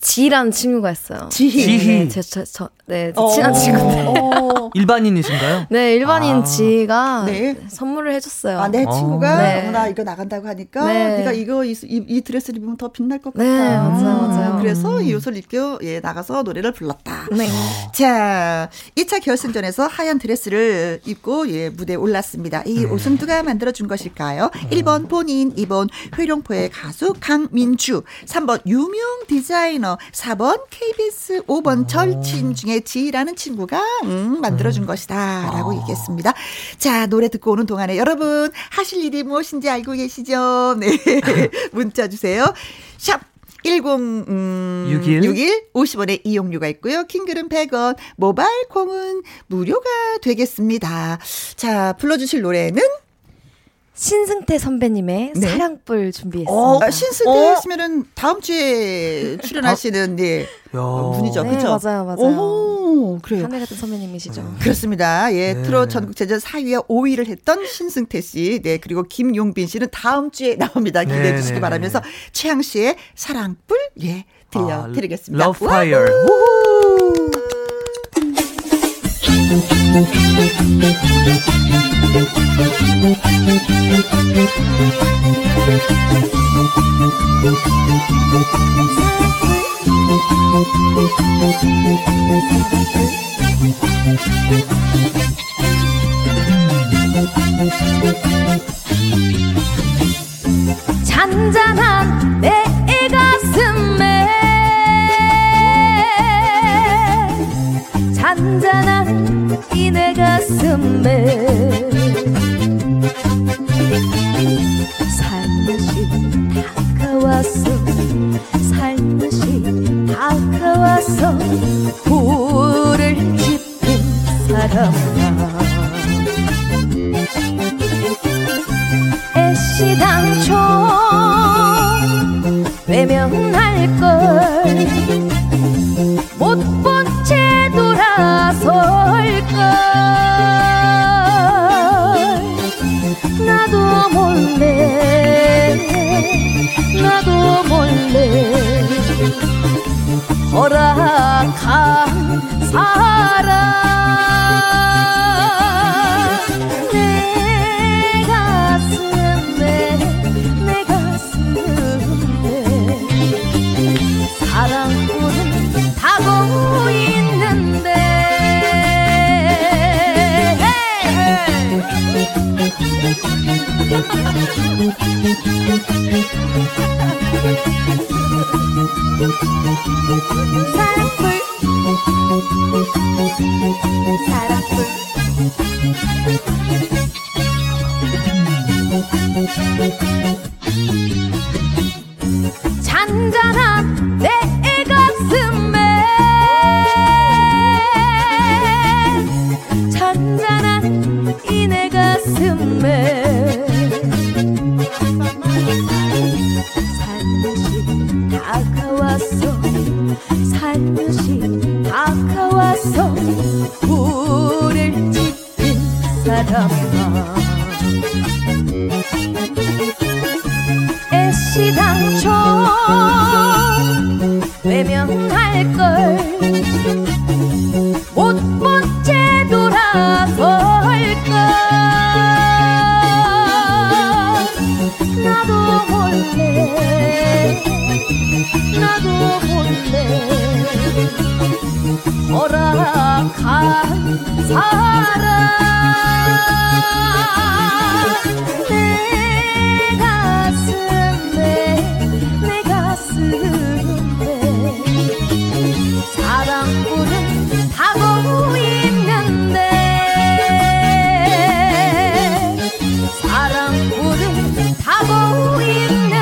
지희라는 친구가 있어요. 지희 제 친한 친구인데 일반인이신가요? 네 일반인 지희가 선물을 해줬어요. 아, 내 친구가 나 이거 나간다고 하니까 네가 이거 이 드레스 입으면 더 빛날 것 같다. 네 맞아요. 그래서 이 옷을 입고 나가서 노래를 불렀다. 네. 자 2차 결승전에서 하얀 드레스를 입고 무대에 올랐습니다. 이 옷은 누가 만들어준 것일까요? 1번 본인, 2번 회룡포의 가수 강민주, 3번 유명 디자이너, 4번 KBS, 5번 절친 중에 지희라는 친구가 만들어준 것이다 라고 얘기했습니다. 자 노래 듣고 오는 동안에 여러분 하실 일이 무엇인지 알고 계시죠? 네 문자 주세요. 샵 1061 50원의 이용료가 있고요. 킹글은 100원, 모바일 콩은 무료가 되겠습니다. 자 불러주실 노래는 신승태 선배님의 사랑불 준비했습니다. 신승태 했으면은 다음 주에 출연하시는 분이죠, 그렇죠? 맞아요. 오, 그래요. 하늘 같은 선배님이시죠. 그렇습니다. 트롯 전국체전 4위와 5위를 했던 신승태 씨, 그리고 김용빈 씨는 다음 주에 나옵니다. 기대해 주시기 바라면서 최향 씨의 사랑불 들려드리겠습니다. Love Fire. 잔잔한 내 가슴에 잔잔한 이 내 가슴에 살며시 다가와서 불을 지핀 사람아 애시당초 외면할걸 못 본 채 돌아설걸 나도 몰래 허락한 사랑 내 가슴에 사랑꾼은 타고 있는데 사랑불 잔잔한 내 애가 애시당초 외면할걸 못 본 채 돌아설걸. 나도 몰래 나도 몰래 허락한 사랑 내 가슴에 내 가슴에 사랑 불은 타고 있는데 사랑 불은 타고 있는데.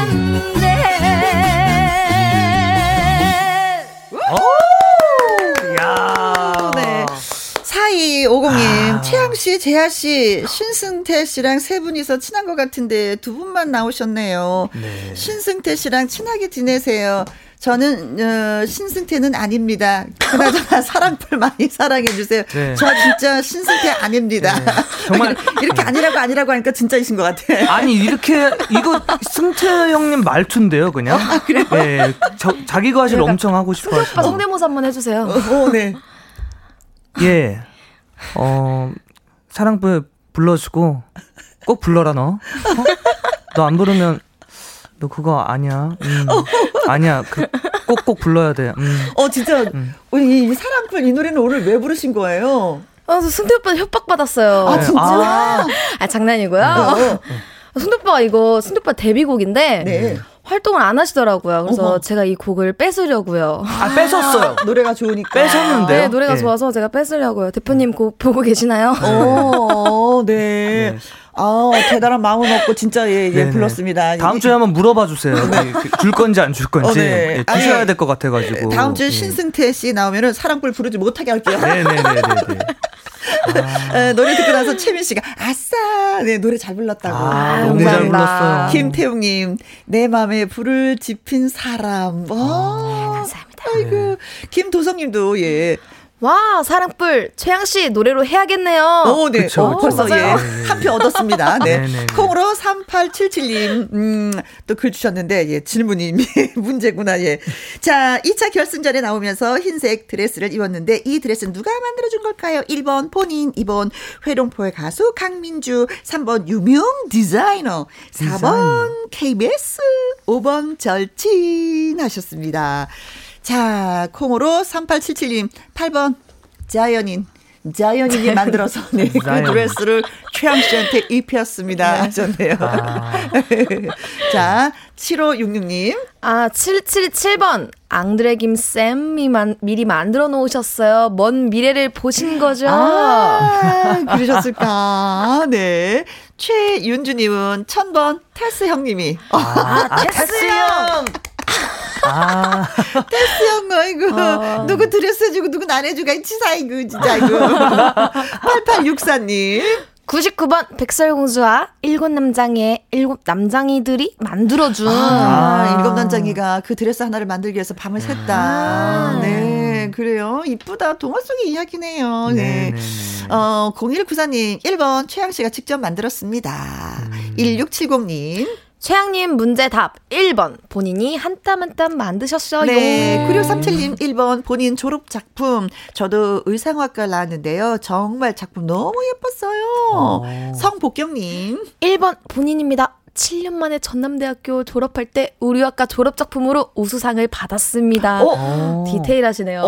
오공님, 최향 씨, 재하 씨, 신승태 씨랑 세 분이서 친한 것 같은데 두 분만 나오셨네요. 네. 신승태 씨랑 친하게 지내세요. 저는 신승태는 아닙니다. 그나저나 사랑풀 많이 사랑해 주세요. 네. 저 진짜 신승태 아닙니다. 네. 정말 이렇게 아니라고 하니까 진짜이신 것 같아요. 아니 이렇게 이거 승태 형님 말투인데요, 그냥. 아, 그래요? 네, 자기 과실 엄청 하고 싶어요. 오빠 성대모사 한번 해주세요. 오, 네. 예. 사랑불 불러주고 꼭 불러라 너. 너 안 부르면 너 그거 아니야. 아니야. 꼭 불러야 돼. 진짜 이 사랑불 이 노래는 오늘 왜 부르신 거예요? 저 승태 오빠 협박 받았어요. 아 진짜? 아 장난이고요. 승태 오빠 이거 승태 오빠 데뷔곡인데. 네. 활동을 안 하시더라고요. 그래서 어허. 제가 이 곡을 뺏으려고요. 아, 뺏었어요. 노래가 좋으니까. 뺏었는데요? 네, 노래가 네. 좋아서 제가 뺏으려고요. 대표님 곡 보고 계시나요? 오, 네. 네. 아, 대단한 마음을 먹고 진짜 예 불렀습니다. 다음 주에 한번 물어봐 주세요. 네. 줄 건지 안 줄 건지. 네. 예, 주셔야 될 것 같아가지고. 다음 주에 신승태 씨 나오면은 사랑불 부르지 못하게 할게요. 네네네네. 아. 노래 듣고 나서 최민 씨가 아싸 네 노래 잘 불렀다고. 아, 너무 잘 불렀어요. 김태웅님 내 마음에 불을 지핀 사람. 아, 감사합니다. 아이고 김도성님도 예. 와 사랑불 최향 씨 노래로 해야겠네요. 오, 네. 그쵸, 벌써 예, 한 표 얻었습니다. 네. 콩으로 3877님 또 글 주셨는데 예, 질문이 문제구나. 예. 자 2차 결승전에 나오면서 흰색 드레스를 입었는데 이 드레스는 누가 만들어준 걸까요? 1번 본인, 2번 회룡포의 가수 강민주, 3번 유명 디자이너, 4번 KBS, 5번 절친 하셨습니다. 자, 콩으로 3877님 8번 자연인이 만들어서 네, 그 드레스를 최향 씨한테 입혔습니다. 네. 하셨네요. 아. 자, 7566님. 아, 777번 앙드레 김쌤이 미리 만들어 놓으셨어요. 먼 미래를 보신 거죠? 아, 그러셨을까. 네. 최윤주님은 1000번 테스 형님이. 테스 형! 아. 테스 형, 아이고. 누구 드레스 해주고, 누구 안 해주고, 치사, 아이고, 진짜, 아이고. 8864님. 99번, 백설공주와 일곱 남장이들이 만들어준. 일곱 남장이가 그 드레스 하나를 만들기 위해서 밤을 샜다. 네, 그래요. 이쁘다. 동화 속의 이야기네요. 네. 0194님, 1번, 최향씨가 직접 만들었습니다. 1670님. 최향님 문제 답 1번 본인이 한 땀 한 땀 만드셨어요. 네. 9637님 1번 본인 졸업 작품. 저도 의상학과 나왔는데요. 정말 작품 너무 예뻤어요. 성복경님 1번 본인입니다. 7년 만에 전남대학교 졸업할 때 우리 학과 졸업 작품으로 우수상을 받았습니다. 디테일하시네요.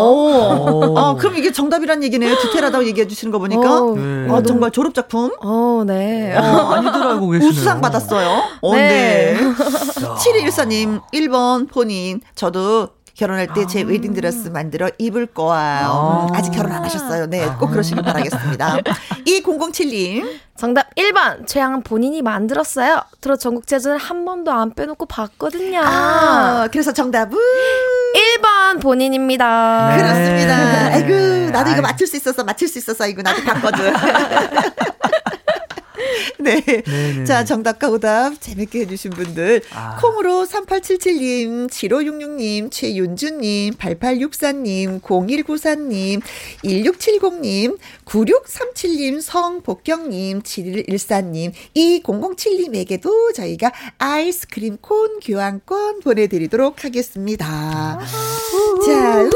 그럼 이게 정답이란 얘기네요. 디테일하다고 얘기해 주시는 거 보니까. 네. 정말 졸업 작품? 네. 아니더라고 알고 계시네요. 우수상 받았어요. 네. 7214님 1번 본인. 저도 결혼할 때 제 웨딩드레스 만들어 입을 거야. 아직 결혼 안 하셨어요. 네, 꼭 그러시길 바라겠습니다. 2007님. 정답 1번. 최향은 본인이 만들었어요. 들어 전국체전을 한 번도 안 빼놓고 봤거든요. 그래서 정답은 1번 본인입니다. 네. 그렇습니다. 아이고, 나도 이거 맞출 수 있어서, 아이고, 나도 봤거든. 네. 네네. 자, 정답과 오답 재밌게 해주신 분들. 아. 콩으로 3877님, 7566님, 최윤주님, 8864님, 0194님, 1670님, 9637님, 성복경님, 7114님, 2007님에게도 저희가 아이스크림 콘 교환권 보내드리도록 하겠습니다. 아. 자,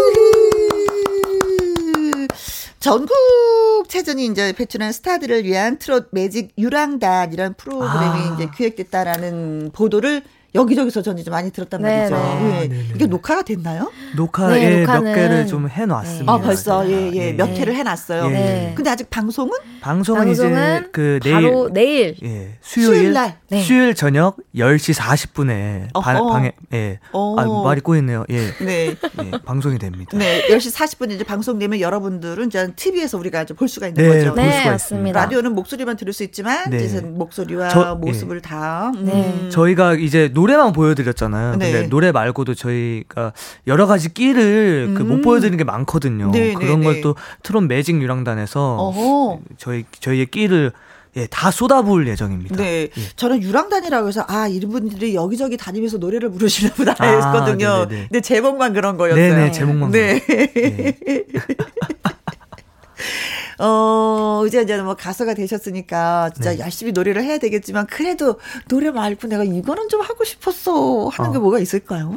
전국체전이 이제 배출한 스타들을 위한 트롯 매직 유랑단 이런 프로그램이 아. 이제 기획됐다라는 보도를 여기저기서 저는 좀 많이 들었단 말이죠. 네. 네. 이게 녹화가 됐나요? 녹화 네, 예, 몇 개를 좀 해놨습니다. 아, 벌써 예예 몇 개를 해놨어요. 네. 근데 아직 방송은? 방송은 이제 그 바로 내일 예, 수요일 날 네. 수요일 저녁 10시 40분에 방에 예. 아, 말이 꼬였네요. 예. 네. 예, 방송이 됩니다. 네, 10시 40분에 이제 방송되면 여러분들은 이제 TV에서 우리가 이제 볼 수가 있는 네, 거죠. 네, 볼 수가 있습니다. 라디오는 목소리만 들을 수 있지만 네. 이제 목소리와 모습을 예. 다 네. 저희가 이제 노래만 보여드렸잖아요. 네. 근데 노래 말고도 저희가 여러 가지 끼를 그 못 보여드리는 게 많거든요. 네, 그런 네, 걸 또 트롯 매직 유랑단에서 어허. 저희의 끼를 예, 다 쏟아부을 예정입니다. 네, 예. 저는 유랑단이라고 해서 아 이분들이 여기저기 다니면서 노래를 부르시나 보다 했거든요. 아, 근데 제목만 그런 거였어요. 네네, 제목만. 네. 네. 이제 뭐 가수가 되셨으니까 진짜 네. 열심히 노래를 해야 되겠지만 그래도 노래 말고 내가 이거는 좀 하고 싶었어 하는 게 뭐가 있을까요?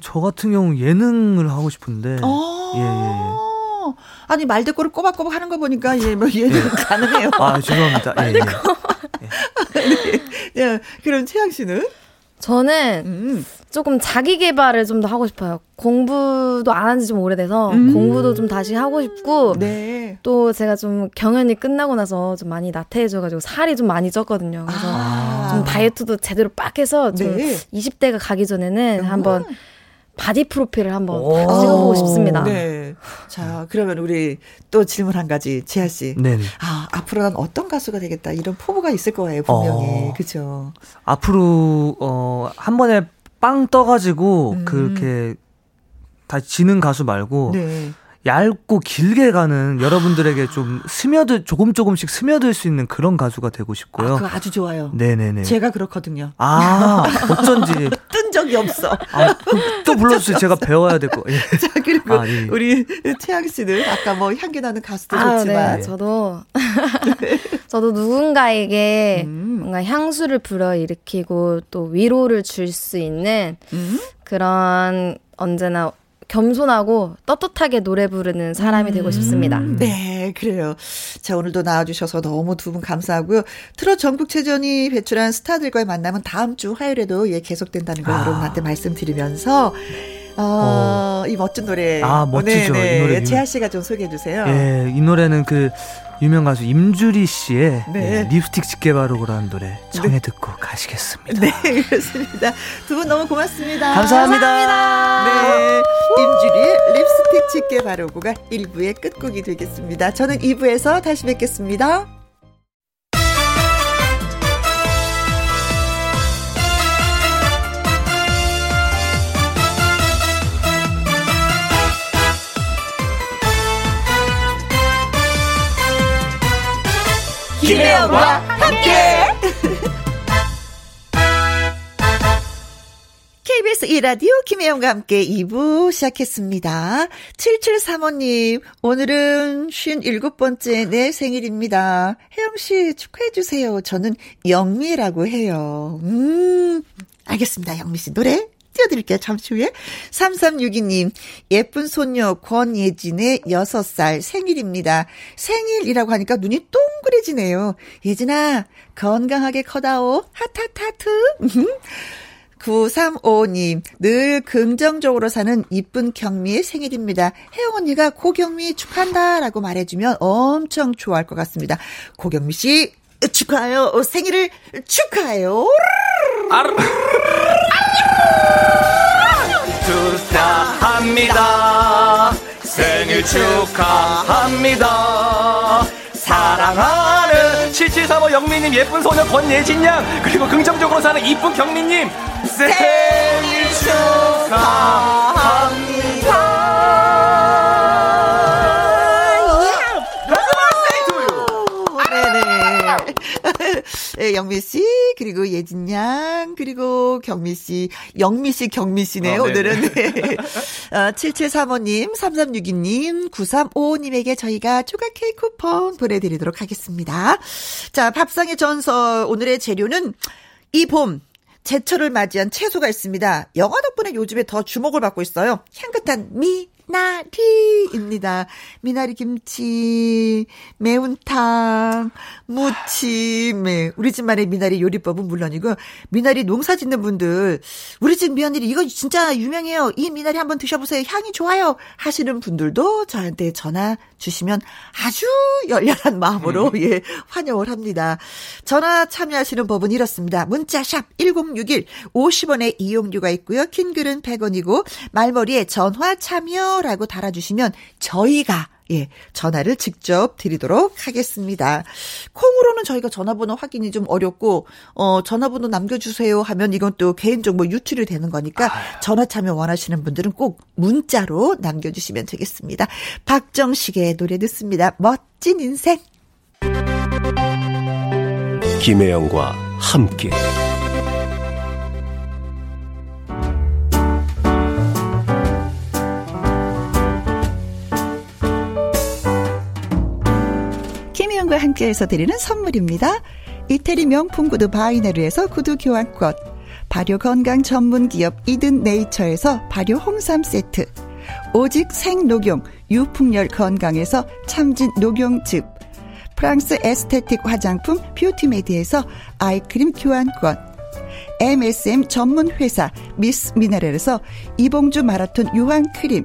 저 같은 경우 예능을 하고 싶은데. 예. 아니 말대꾸를 꼬박꼬박 하는 거 보니까 예, 뭐 예능 예. 가능해요. 아 죄송합니다. 말대꾸. 예. 네. 네. 그럼 최향 씨는? 저는 조금 자기 개발을 좀 더 하고 싶어요. 공부도 안 한 지 좀 오래돼서 공부도 좀 다시 하고 싶고 네. 또 제가 좀 경연이 끝나고 나서 좀 많이 나태해져가지고 살이 좀 많이 쪘거든요. 그래서 좀 다이어트도 제대로 빡 해서 좀 네. 20대가 가기 전에는 한번 바디 프로필을 한번 찍어보고 싶습니다. 네. 자, 그러면 우리 또 질문 한 가지, 재하 씨. 네네. 아, 앞으로 난 어떤 가수가 되겠다 이런 포부가 있을 거예요, 분명히. 그렇죠. 앞으로 한 번에 빵 떠가지고 그렇게 다 지는 가수 말고 네. 얇고 길게 가는 여러분들에게 좀 조금씩 스며들 수 있는 그런 가수가 되고 싶고요. 아, 그거 아주 좋아요. 네네네. 제가 그렇거든요. 아, 어쩐지. 뜬 적이 없어. 아, 또 불러주세요. 제가 배워야 될 거. 예. 자, 그리고 아, 예. 우리 최향 씨는 아까 뭐 향기 나는 가수도 좋지만. 네, 저도 누군가에게 뭔가 향수를 불어일으키고 또 위로를 줄 수 있는 그런 언제나 겸손하고 떳떳하게 노래 부르는 사람이 되고 싶습니다. 네, 그래요. 자, 오늘도 나와주셔서 너무 두 분 감사하고요. 트롯 전국체전이 배출한 스타들과의 만남은 다음 주 화요일에도 예, 계속된다는 걸 여러분한테 말씀드리면서 이 멋진 노래. 아, 멋지죠. 네, 이 노래. 재하 씨가 좀 소개해 주세요. 예, 이 노래는 그 유명 가수 임주리 씨의 네. 예, 립스틱 짙게 바르고라는 노래 청해 네. 듣고 가시겠습니다. 네, 그렇습니다. 두 분 너무 고맙습니다. 감사합니다. 네, 임주리의 립스틱 짙게 바르고가 1부의 끝곡이 되겠습니다. 저는 2부에서 다시 뵙겠습니다. 김혜영과 함께 KBS 1라디오 김혜영과 함께 2부 시작했습니다. 7735님 오늘은 57번째 내 생일입니다. 혜영씨 축하해주세요. 저는 영미라고 해요. 알겠습니다. 영미씨 노래 띄워드릴게요. 잠시 후에 3362님 예쁜 소녀 권예진의 6살 생일입니다. 생일이라고 하니까 눈이 동그래지네요. 예진아 건강하게 커다오. 하트하트. 9355님 늘 긍정적으로 사는 이쁜 경미의 생일입니다. 혜영 언니가 고경미 축한다 라고 말해주면 엄청 좋아할 것 같습니다. 고경미 씨 축하해요. 생일을 축하해요. 축하합니다. 생일 축하합니다. 사랑하는 7735 영미님 예쁜 소녀 권예진 양 그리고 긍정적으로 사는 이쁜 경미님 생일 축하합니다. 영미 씨, 그리고 예진 양, 그리고 경미 씨. 영미 씨, 경미 씨네요, 오늘은. 네. 7735님, 3362님, 9355님에게 저희가 초가 케이크 쿠폰 보내드리도록 하겠습니다. 자, 밥상의 전설. 오늘의 재료는 이 봄. 제철을 맞이한 채소가 있습니다. 영화 덕분에 요즘에 더 주목을 받고 있어요. 향긋한 미나리입니다. 미나리 김치, 매운탕, 무침. 네. 우리 집만의 미나리 요리법은 물론이고 미나리 농사 짓는 분들, 우리 집 미나리 이거 진짜 유명해요. 이 미나리 한번 드셔보세요. 향이 좋아요. 하시는 분들도 저한테 전화 주시면 아주 열렬한 마음으로 예, 환영을 합니다. 전화 참여하시는 법은 이렇습니다. 문자샵 10 6일 50원의 이용료가 있고요. 킹글은 100원이고 말머리에 전화 참여라고 달아주시면 저희가 예, 전화를 직접 드리도록 하겠습니다. 콩으로는 저희가 전화번호 확인이 좀 어렵고 전화번호 남겨주세요 하면 이건 또 개인정보 유출이 되는 거니까 전화 참여 원하시는 분들은 꼭 문자로 남겨주시면 되겠습니다. 박정식의 노래 듣습니다. 멋진 인생. 김혜영과 함께 함께해서 드리는 선물입니다. 이태리 명품 구두 바이네르에서 구두 교환권, 발효 건강 전문 기업 이든 네이처에서 발효 홍삼 세트, 오직 생녹용 유풍열 건강에서 참진 녹용즙, 프랑스 에스테틱 화장품 뷰티메디에서 아이크림 교환권, MSM 전문 회사 미스 미네랄에서 이봉주 마라톤 유황 크림,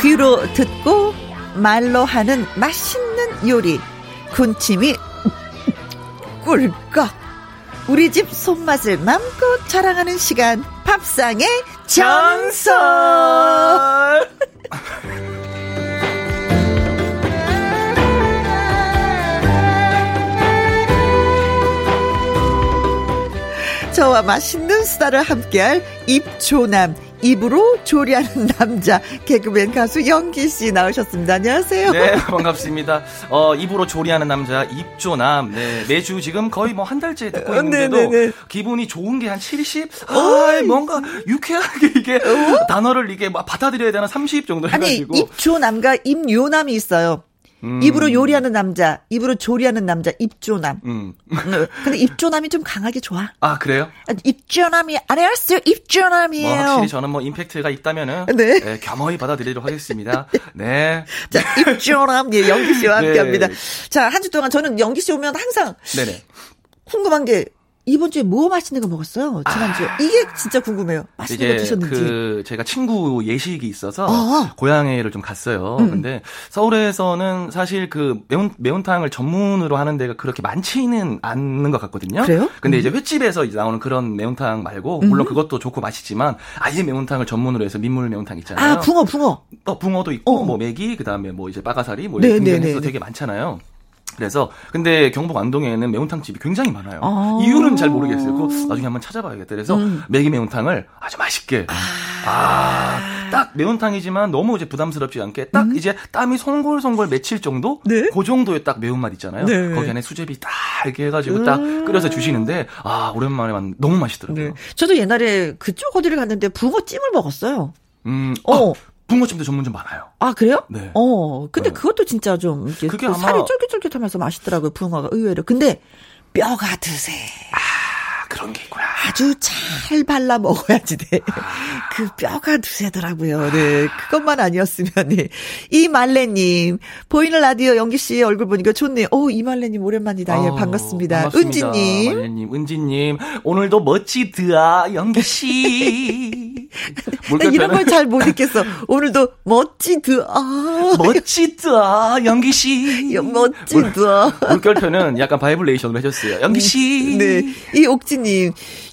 귀로 듣고 말로 하는 맛있는 요리, 군침이 꿀꺽. 우리 집 손맛을 맘껏 자랑하는 시간, 밥상의 전설. 저와 맛있는 수다를 함께할 입조남, 입으로 조리하는 남자, 개그맨 가수 영기씨 나오셨습니다. 안녕하세요. 네, 반갑습니다. 입으로 조리하는 남자, 입조남. 네, 매주 지금 거의 뭐 한 달째 듣고 있는데도 네네네. 기분이 좋은 게 한 70? 아, 뭔가 유쾌하게 이게 단어를 이게 막 받아들여야 되나 30 정도 해가지고. 아니, 입조남과 입요남이 있어요. 입으로 요리하는 남자, 입으로 조리하는 남자, 입조남. 근데 입조남이 좀 강하게 좋아. 아, 그래요? 입조남이, 안녕하세요, 입조남이에요. 뭐, 확실히 저는 뭐, 임팩트가 있다면은. 네. 네, 겸허히 받아들이도록 하겠습니다. 네. 자, 입조남, 예, 영기 씨와 함께 합니다. 자, 한 주 동안 저는 영기 씨 오면 항상. 네네. 궁금한 게. 이번 주에 뭐 맛있는 거 먹었어요? 지난주에. 이게 진짜 궁금해요. 맛있는 거 드셨는지. 그 제가 친구 예식이 있어서 고향에를 좀 갔어요. 근데 서울에서는 사실 그 매운탕을 전문으로 하는 데가 그렇게 많지는 않는 것 같거든요. 그래요? 근데 이제 횟집에서 이제 나오는 그런 매운탕 말고 물론 그것도 좋고 맛있지만 아예 매운탕을 전문으로 해서 민물 매운탕 있잖아요. 아, 붕어. 붕어도 있고 뭐 메기 그다음에 뭐 이제 빠가사리 뭐 이런 등등해서 되게 많잖아요. 그래서 근데 경북 안동에는 매운탕 집이 굉장히 많아요. 이유는 잘 모르겠어요. 나중에 한번 찾아봐야겠다. 그래서 매기 매운탕을 아주 맛있게 딱 매운탕이지만 너무 이제 부담스럽지 않게 딱 이제 땀이 송골송골 맺힐 정도, 네? 그 정도의 딱 매운맛 있잖아요. 네. 거기 안에 수제비 딱 이렇게 해가지고 딱 끓여서 주시는데 오랜만에 너무 맛있더라고요. 네. 저도 옛날에 그쪽 어디를 갔는데 붕어찜을 먹었어요. 붕어찜도 전문점 많아요. 아, 그래요? 네. 근데 그것도 진짜 좀 이렇게 그게 아마... 살이 쫄깃쫄깃하면서 맛있더라고요. 붕어가 의외로. 근데 뼈가 드세. 그런 게 있구나. 아주 잘 발라 먹어야지 돼. 그 뼈가 드세더라고요. 네. 그것만 아니었으면. 네. 이말레님 보이는 라디오 연기 씨의 얼굴 보니까 좋네요. 오, 이말레님 오랜만이다. 예, 반갑습니다. 고맙습니다. 은지님 오늘도 멋지드아 연기 씨. 이런 걸 잘 못 읽겠어. 오늘도 멋지드아 연기 씨. 멋지드아. 물결표는 약간 바이블레이션으로 해줬어요. 연기 씨. 네. 이 옥지님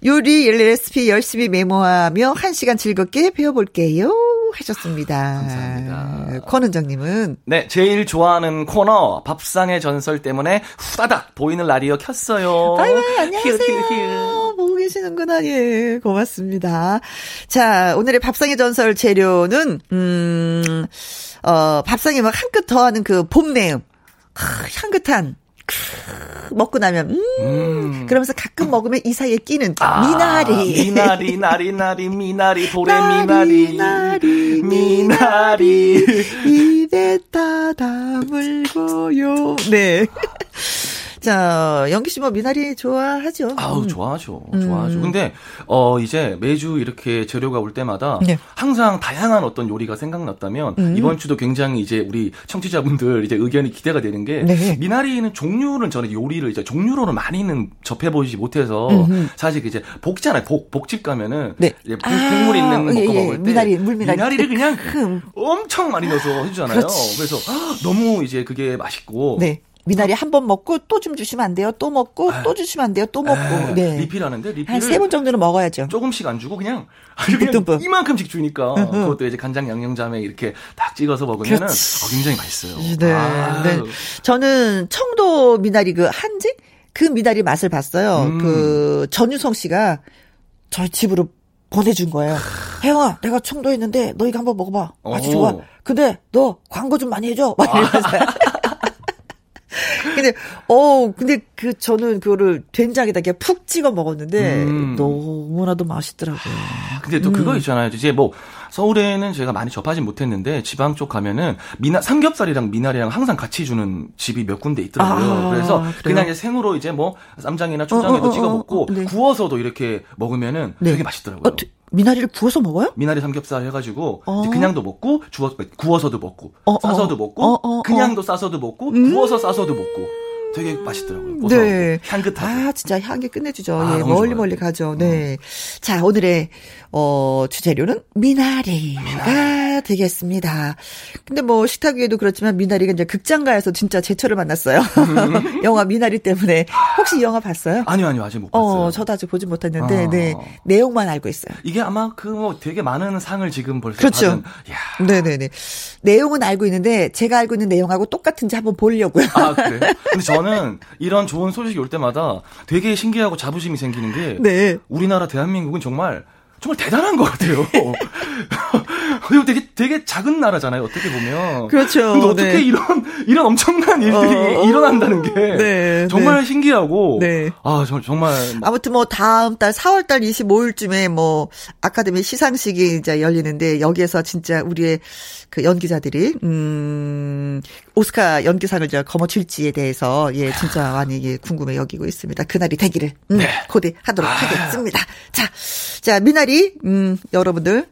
요리 레시피 열심히 메모하며 1시간 즐겁게 배워볼게요 하셨습니다. 감사합니다. 권은정님은 네, 제일 좋아하는 코너 밥상의 전설 때문에 후다닥 보이는 라디오 켰어요. 바이바이, 안녕하세요. 보고 계시는구나. 예, 고맙습니다. 자, 오늘의 밥상의 전설 재료는 밥상에 막 한 끗 더하는 그 봄내음 향긋한. 먹고 나면 그러면서 가끔 먹으면 이 사이에 끼는 미나리 볼에 미나리 입에 다 담을고요. 네. 자, 영기 씨 뭐 미나리 좋아하죠? 좋아하죠. 근데 이제 매주 이렇게 재료가 올 때마다 네. 항상 다양한 어떤 요리가 생각났다면 이번 주도 굉장히 이제 우리 청취자분들 이제 의견이 기대가 되는 게 네. 미나리는 종류는 저는 요리를 이제 종류로는 많이는 접해보지 못해서 사실 이제 볶잖아요. 볶집 가면은 네. 국물 있는 볶아 먹을 때 미나리를 그냥 엄청 많이 넣어서 해주잖아요. 그렇지. 그래서 너무 이제 그게 맛있고. 네. 미나리 한 번 먹고 또 좀 주시면 안 돼요. 또 먹고 또 주시면 안 돼요. 또 먹고. 네. 리필하는데 한 3번 정도는 먹어야죠. 조금씩 안 주고 그냥 이만큼씩 주니까 그것도 이제 간장 양념장에 이렇게 딱 찍어서 먹으면 굉장히 맛있어요. 네. 네. 저는 청도 미나리 그 한지 그 미나리 맛을 봤어요. 그 전유성 씨가 저희 집으로 보내준 거예요. 혜영아, 내가 청도에 있는데 너희가 한번 먹어봐. 아주 좋아. 근데 너 광고 좀 많이 해줘. 막 이러면서. 근데 저는 그거를 된장에다 그냥 푹 찍어 먹었는데, 너무나도 맛있더라고요. 근데 또 그거 있잖아요. 이제 서울에는 제가 많이 접하지 못했는데, 지방 쪽 가면은, 삼겹살이랑 미나리랑 항상 같이 주는 집이 몇 군데 있더라고요. 그래서 그래요? 그냥 이제 생으로 이제 쌈장이나 초장에도 찍어 먹고, 네. 구워서도 이렇게 먹으면은 네. 되게 맛있더라고요. 미나리를 구워서 먹어요? 미나리 삼겹살 해가지고 그냥도 먹고 구워서도 먹고 싸서도 먹고 그냥도 싸서도 먹고 구워서 싸서도 먹고 되게 맛있더라고요. 고소하고 네. 향긋하고. 진짜 향이 끝내주죠. 예, 멀리 가죠. 네. 자, 오늘의 주재료는 미나리가 되겠습니다. 근데 식탁 위에도 그렇지만 미나리가 이제 극장가에서 진짜 제철을 만났어요. 영화 미나리 때문에. 혹시 영화 봤어요? 아니요. 아직 못 봤어요. 저도 아직 보지 못했는데 네. 내용만 알고 있어요. 이게 아마 되게 많은 상을 지금 벌써 그렇죠. 받은. 네네네. 내용은 알고 있는데 제가 알고 있는 내용하고 똑같은지 한번 보려고요. 그래요? 근데 저는 이런 좋은 소식이 올 때마다 되게 신기하고 자부심이 생기는 게 네. 우리나라 대한민국은 정말 대단한 것 같아요. 그리고 되게 작은 나라잖아요. 어떻게 보면. 그렇죠. 근데 어떻게 네. 이런 엄청난 일들이 일어난다는 게 네, 정말 네. 신기하고. 네. 정말. 아무튼 다음 달 4월 달 25일쯤에 아카데미 시상식이 이제 열리는데 여기에서 진짜 우리의 그 연기자들이 오스카 연기상을 거머쥘지에 대해서 예 진짜 많이 궁금해 여기고 있습니다. 그날이 되기를 네. 고대하도록 하겠습니다. 자, 미나리 여러분들.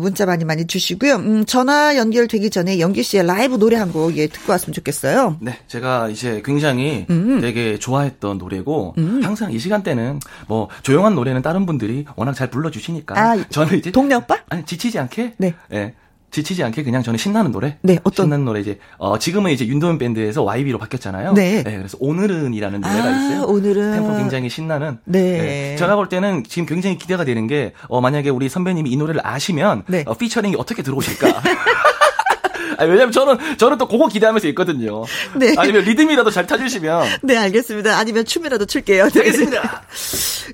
문자 많이 많이 주시고요. 전화 연결되기 전에 연기 씨의 라이브 노래 한 곡 예, 듣고 왔으면 좋겠어요. 네, 제가 이제 굉장히 되게 좋아했던 노래고 항상 이 시간대는 뭐 조용한 노래는 다른 분들이 워낙 잘 불러주시니까 저는 이제 동네 오빠? 아니 지치지 않게 네. 네. 지치지 않게 그냥 저는 신나는 노래. 네, 어떤 신나는 노래 이제 지금은 이제 윤도현 밴드에서 YB로 바뀌었잖아요. 네. 네 그래서 오늘은이라는 노래가 있어요. 오늘은 템포 굉장히 신나는. 네. 네. 제가 볼 때는 지금 굉장히 기대가 되는 게 만약에 우리 선배님이 이 노래를 아시면 네. 피처링이 어떻게 들어오실까? 아니, 왜냐면 저는 또 그거 기대하면서 있거든요. 네. 아니면 리듬이라도 잘 타주시면. 네, 알겠습니다. 아니면 춤이라도 출게요. 네. 알겠습니다.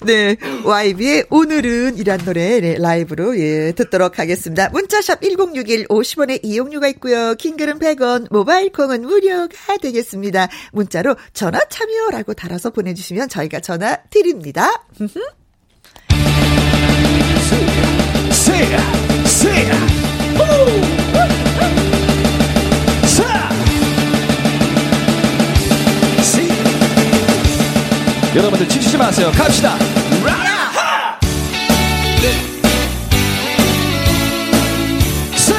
네, YB의 오늘은이란 노래 네, 라이브로 예, 듣도록 하겠습니다. 문자샵 1061 50원의 이용료가 있고요. 킹글은 100원, 모바일콩은 무료가 되겠습니다. 문자로 전화 참여라고 달아서 보내주시면 저희가 전화 드립니다. 여러분들 지치지 마세요. 갑시다. 라하! 셋!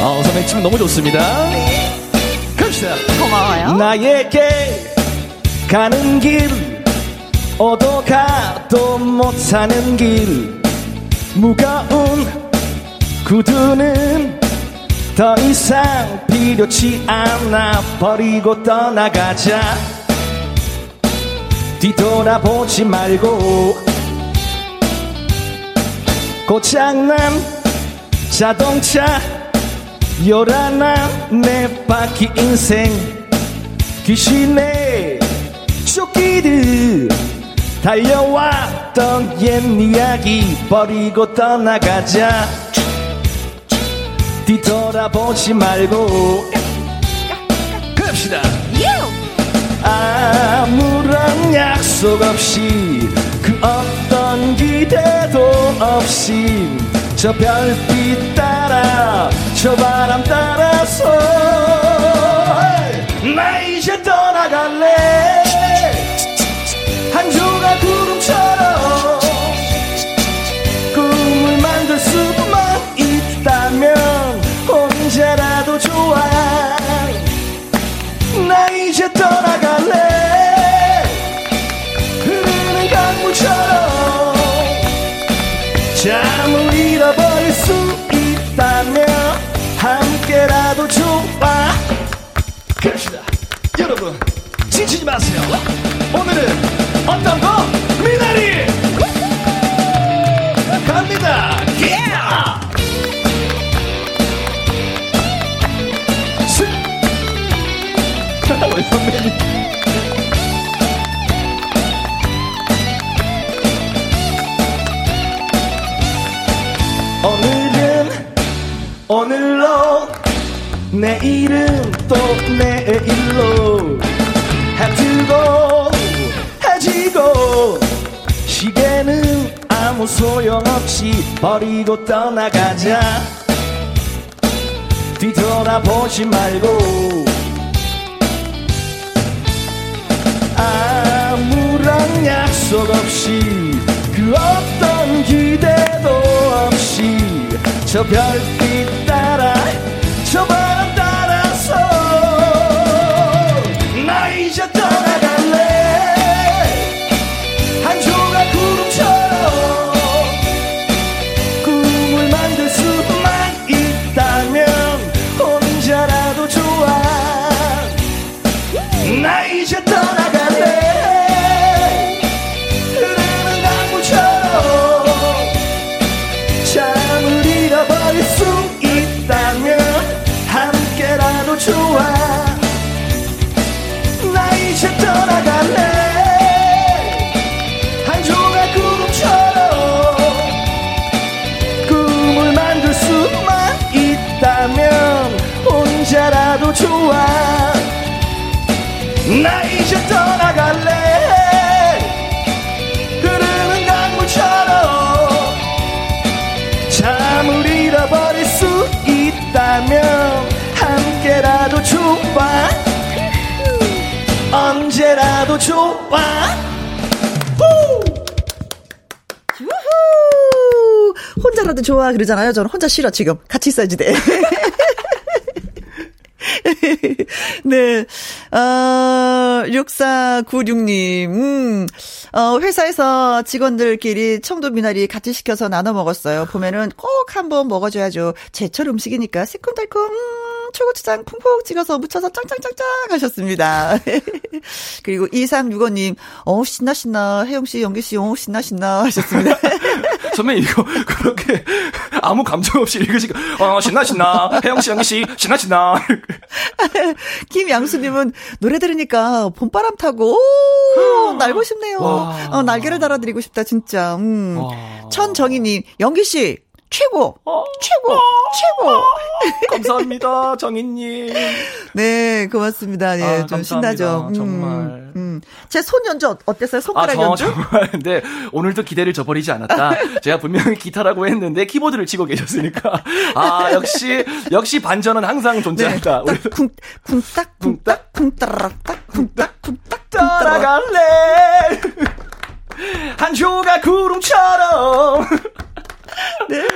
아, 선배님 춤 너무 좋습니다. 갑시다. 고마워요. 나에게 가는 길 어도 가도 못 사는 길 무거운 구두는 더 이상 필요치 않아 버리고 떠나가자 뒤돌아보지 말고 고장난 자동차 요란한 내 바퀴 인생 귀신에 쫓기듯 달려왔던 옛 이야기 버리고 떠나가자 뒤돌아보지 말고 갑시다. 아무런 약속 없이 그 어떤 기대도 없이 저 별빛 따라 저 바람 따라서 나 이제 떠나갈래 한 조각 구름처럼 꿈을 만들 수만 있다면 언제라도 좋아 나 이제 떠나갈래 흐르는 강물처럼 잠을 잃어버릴 수 있다면 함께라도 좋아 갑시다. 여러분 지치지 마세요. 오늘은 어떤 거? 미나리 갑니다. Yeah! 오늘은 오늘로 내일은 또 내일로 해뜨고 해지고 시계는 아무 소용없이 버리고 떠나가자 뒤돌아보지 말고 아무런 약속 없이 그 어떤 기대도 없이 저 별빛 따라 저 바람 따라서 나 이제 떠나갈래 한 조각 구름처럼 꿈을 만들 수만 있다면 혼자라도 좋아 나 이제 떠나갈래 좋아 나 이제 떠나갈래 한 조각 구름처럼 꿈을 만들 수만 있다면 혼자라도 좋아 나 이제 떠나갈래 흐르는 강물처럼 잠을 잃어버릴 수 있다면 언제라도 좋아 언제라도 좋아 우후! 혼자라도 좋아 그러잖아요. 저는 혼자 싫어 지금. 같이 있어야지 돼. 네. 6496님. 회사에서 직원들끼리 청도 미나리 같이 시켜서 나눠 먹었어요. 봄에는 꼭 한번 먹어 줘야죠. 제철 음식이니까 새콤달콤 초고추장 쿵푹 찍어서 무쳐서 짱짱짱짱 하셨습니다. 그리고 2365님. 신나. 혜영 씨, 영기 씨, 신나 하셨습니다. 선배님 이거 그렇게 아무 감정 없이 읽으시고 신나 혜영씨 영기씨 신나 김양수님은 노래 들으니까 봄바람 타고 날고 싶네요. 날개를 달아드리고 싶다 진짜. 천정희님 영기씨 최고. 감사합니다, 정인님. 네, 고맙습니다. 예, 아, 좀 감사합니다. 신나죠. 정말. 제 손 연주 어땠어요? 손가락 연주? 정말. 근데 오늘도 기대를 저버리지 않았다. 제가 분명히 기타라고 했는데 키보드를 치고 계셨으니까. 아, 역시 반전은 항상 존재한다. 네, 쿵딱 따라갈래. 한 조각 구름처럼. 네.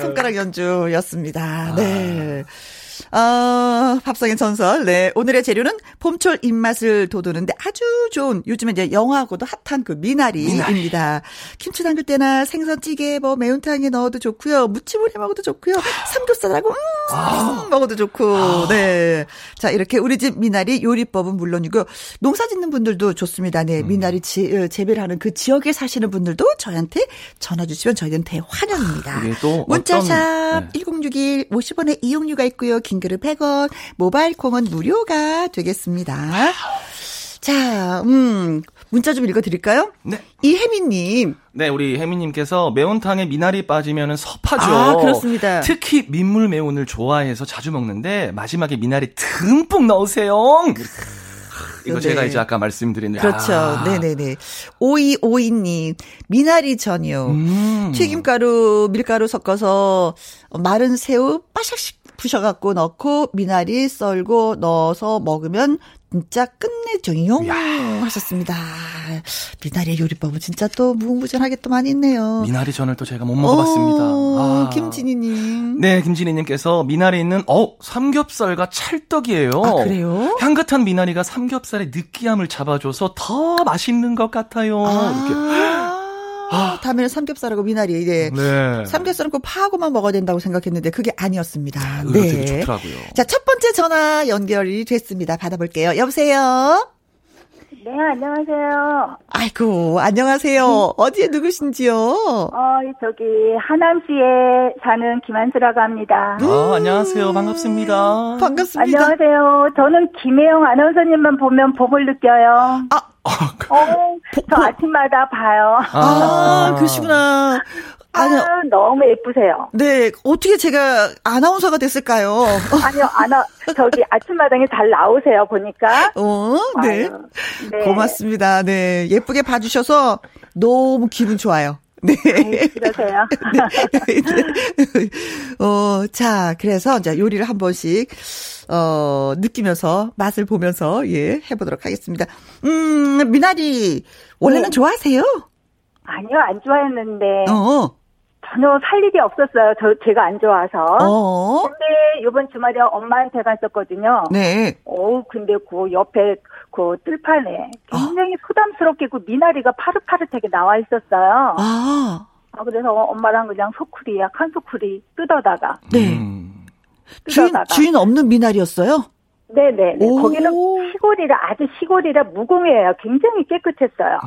손가락 연주였습니다. 네. 밥상의 전설. 네. 오늘의 재료는 봄철 입맛을 돋우는데 아주 좋은 요즘에 이제 영화하고도 핫한 그 미나리입니다. 김치 담글 때나 생선찌개, 매운탕에 넣어도 좋고요. 무침을 해 먹어도 좋고요. 삼겹살하고 먹어도 좋고. 네. 자, 이렇게 우리 집 미나리 요리법은 물론이고 농사 짓는 분들도 좋습니다. 네. 미나리 재배를 하는 그 지역에 사시는 분들도 저희한테 전화 주시면 저희는 대환영입니다. 문자샵 1061 50원에 이용료가 있고요. 긴 글은 100원, 모바일 콩은 무료가 되겠습니다. 자, 문자 좀 읽어드릴까요? 네. 이혜민님. 네, 우리 혜민님께서 매운탕에 미나리 빠지면 섭하죠. 아, 그렇습니다. 특히 민물 매운을 좋아해서 자주 먹는데 마지막에 미나리 듬뿍 넣으세요. 이거 네. 제가 이제 아까 말씀드린. 그렇죠. 아. 네네네. 5252님, 미나리전이요. 튀김가루, 밀가루 섞어서 마른 새우 빠샥씩 부셔갖고 넣고 미나리 썰고 넣어서 먹으면 진짜 끝내줘요 하셨습니다. 미나리의 요리법은 진짜 또 무궁무진하게 또 많이 있네요. 미나리전을 또 제가 못 먹어봤습니다. 김진희님. 네, 김진희님께서 미나리는 삼겹살과 찰떡이에요. 아, 그래요? 향긋한 미나리가 삼겹살의 느끼함을 잡아줘서 더 맛있는 것 같아요. 이렇게. 다음에는 삼겹살하고 미나리. 네. 네. 삼겹살은 꼭 파하고만 먹어야 된다고 생각했는데 그게 아니었습니다. 네. 되게 좋더라고요. 자, 첫 번째 전화 연결이 됐습니다. 받아볼게요. 여보세요? 네, 안녕하세요. 아이고, 안녕하세요. 어디에 누구신지요? 하남시에 사는 김한수라고 합니다. 안녕하세요. 반갑습니다. 반갑습니다. 안녕하세요. 저는 김혜영 아나운서님만 보면 복을 느껴요. 저 아침마다 봐요. 그러시구나. 너무 예쁘세요. 네, 어떻게 제가 아나운서가 됐을까요? 아니요, 아침마당에 잘 나오세요, 보니까. 네. 아유, 네. 고맙습니다. 네, 예쁘게 봐주셔서 너무 기분 좋아요. 네. 그러세요. 네. 자, 그래서 이제 요리를 한 번씩, 느끼면서, 맛을 보면서, 예, 해보도록 하겠습니다. 미나리, 원래는 좋아하세요? 아니요, 안 좋아했는데. 전혀 살 일이 없었어요. 제가 안 좋아서. 근데 이번 주말에 엄마한테 갔었거든요. 네. 근데 그 옆에 그 뜰판에 굉장히 부담스럽게 그 미나리가 파릇파릇하게 나와 있었어요. 그래서 엄마랑 그냥 소쿠리, 약한 소쿠리 뜯어다가. 네. 주인 없는 미나리였어요? 네네. 거기는 시골이라 무공이에요. 굉장히 깨끗했어요.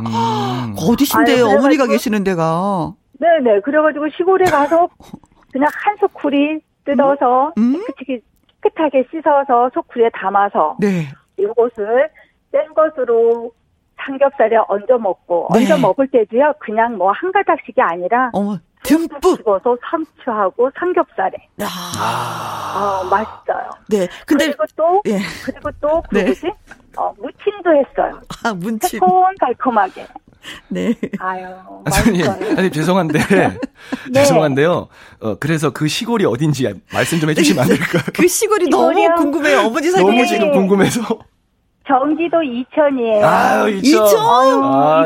어디신데요? 어머니가 계시는 데가. 네네. 그래가지고 시골에 가서 그냥 한 소쿠리 뜯어서 깨끗하게 씻어서 소쿠리에 담아서 이것을 센 것으로 삼겹살에 얹어 먹고 얹어 먹을 때도요. 그냥 한 가닥씩이 아니라 듬뿍 찍어서 상추하고 삼겹살에. 맛있어요. 네. 근데 그리고 또 그것이 무침도 했어요. 무침. 새콤달콤하게. 네. 아니 죄송한데. 네. 죄송한데요. 그래서 그 시골이 어딘지 말씀 좀 해주시면 안 될까요? 그 시골이 너무 궁금해요. 어머니 살기 너무 지금 궁금해서. 경기도 이천이에요. 아유, 이천.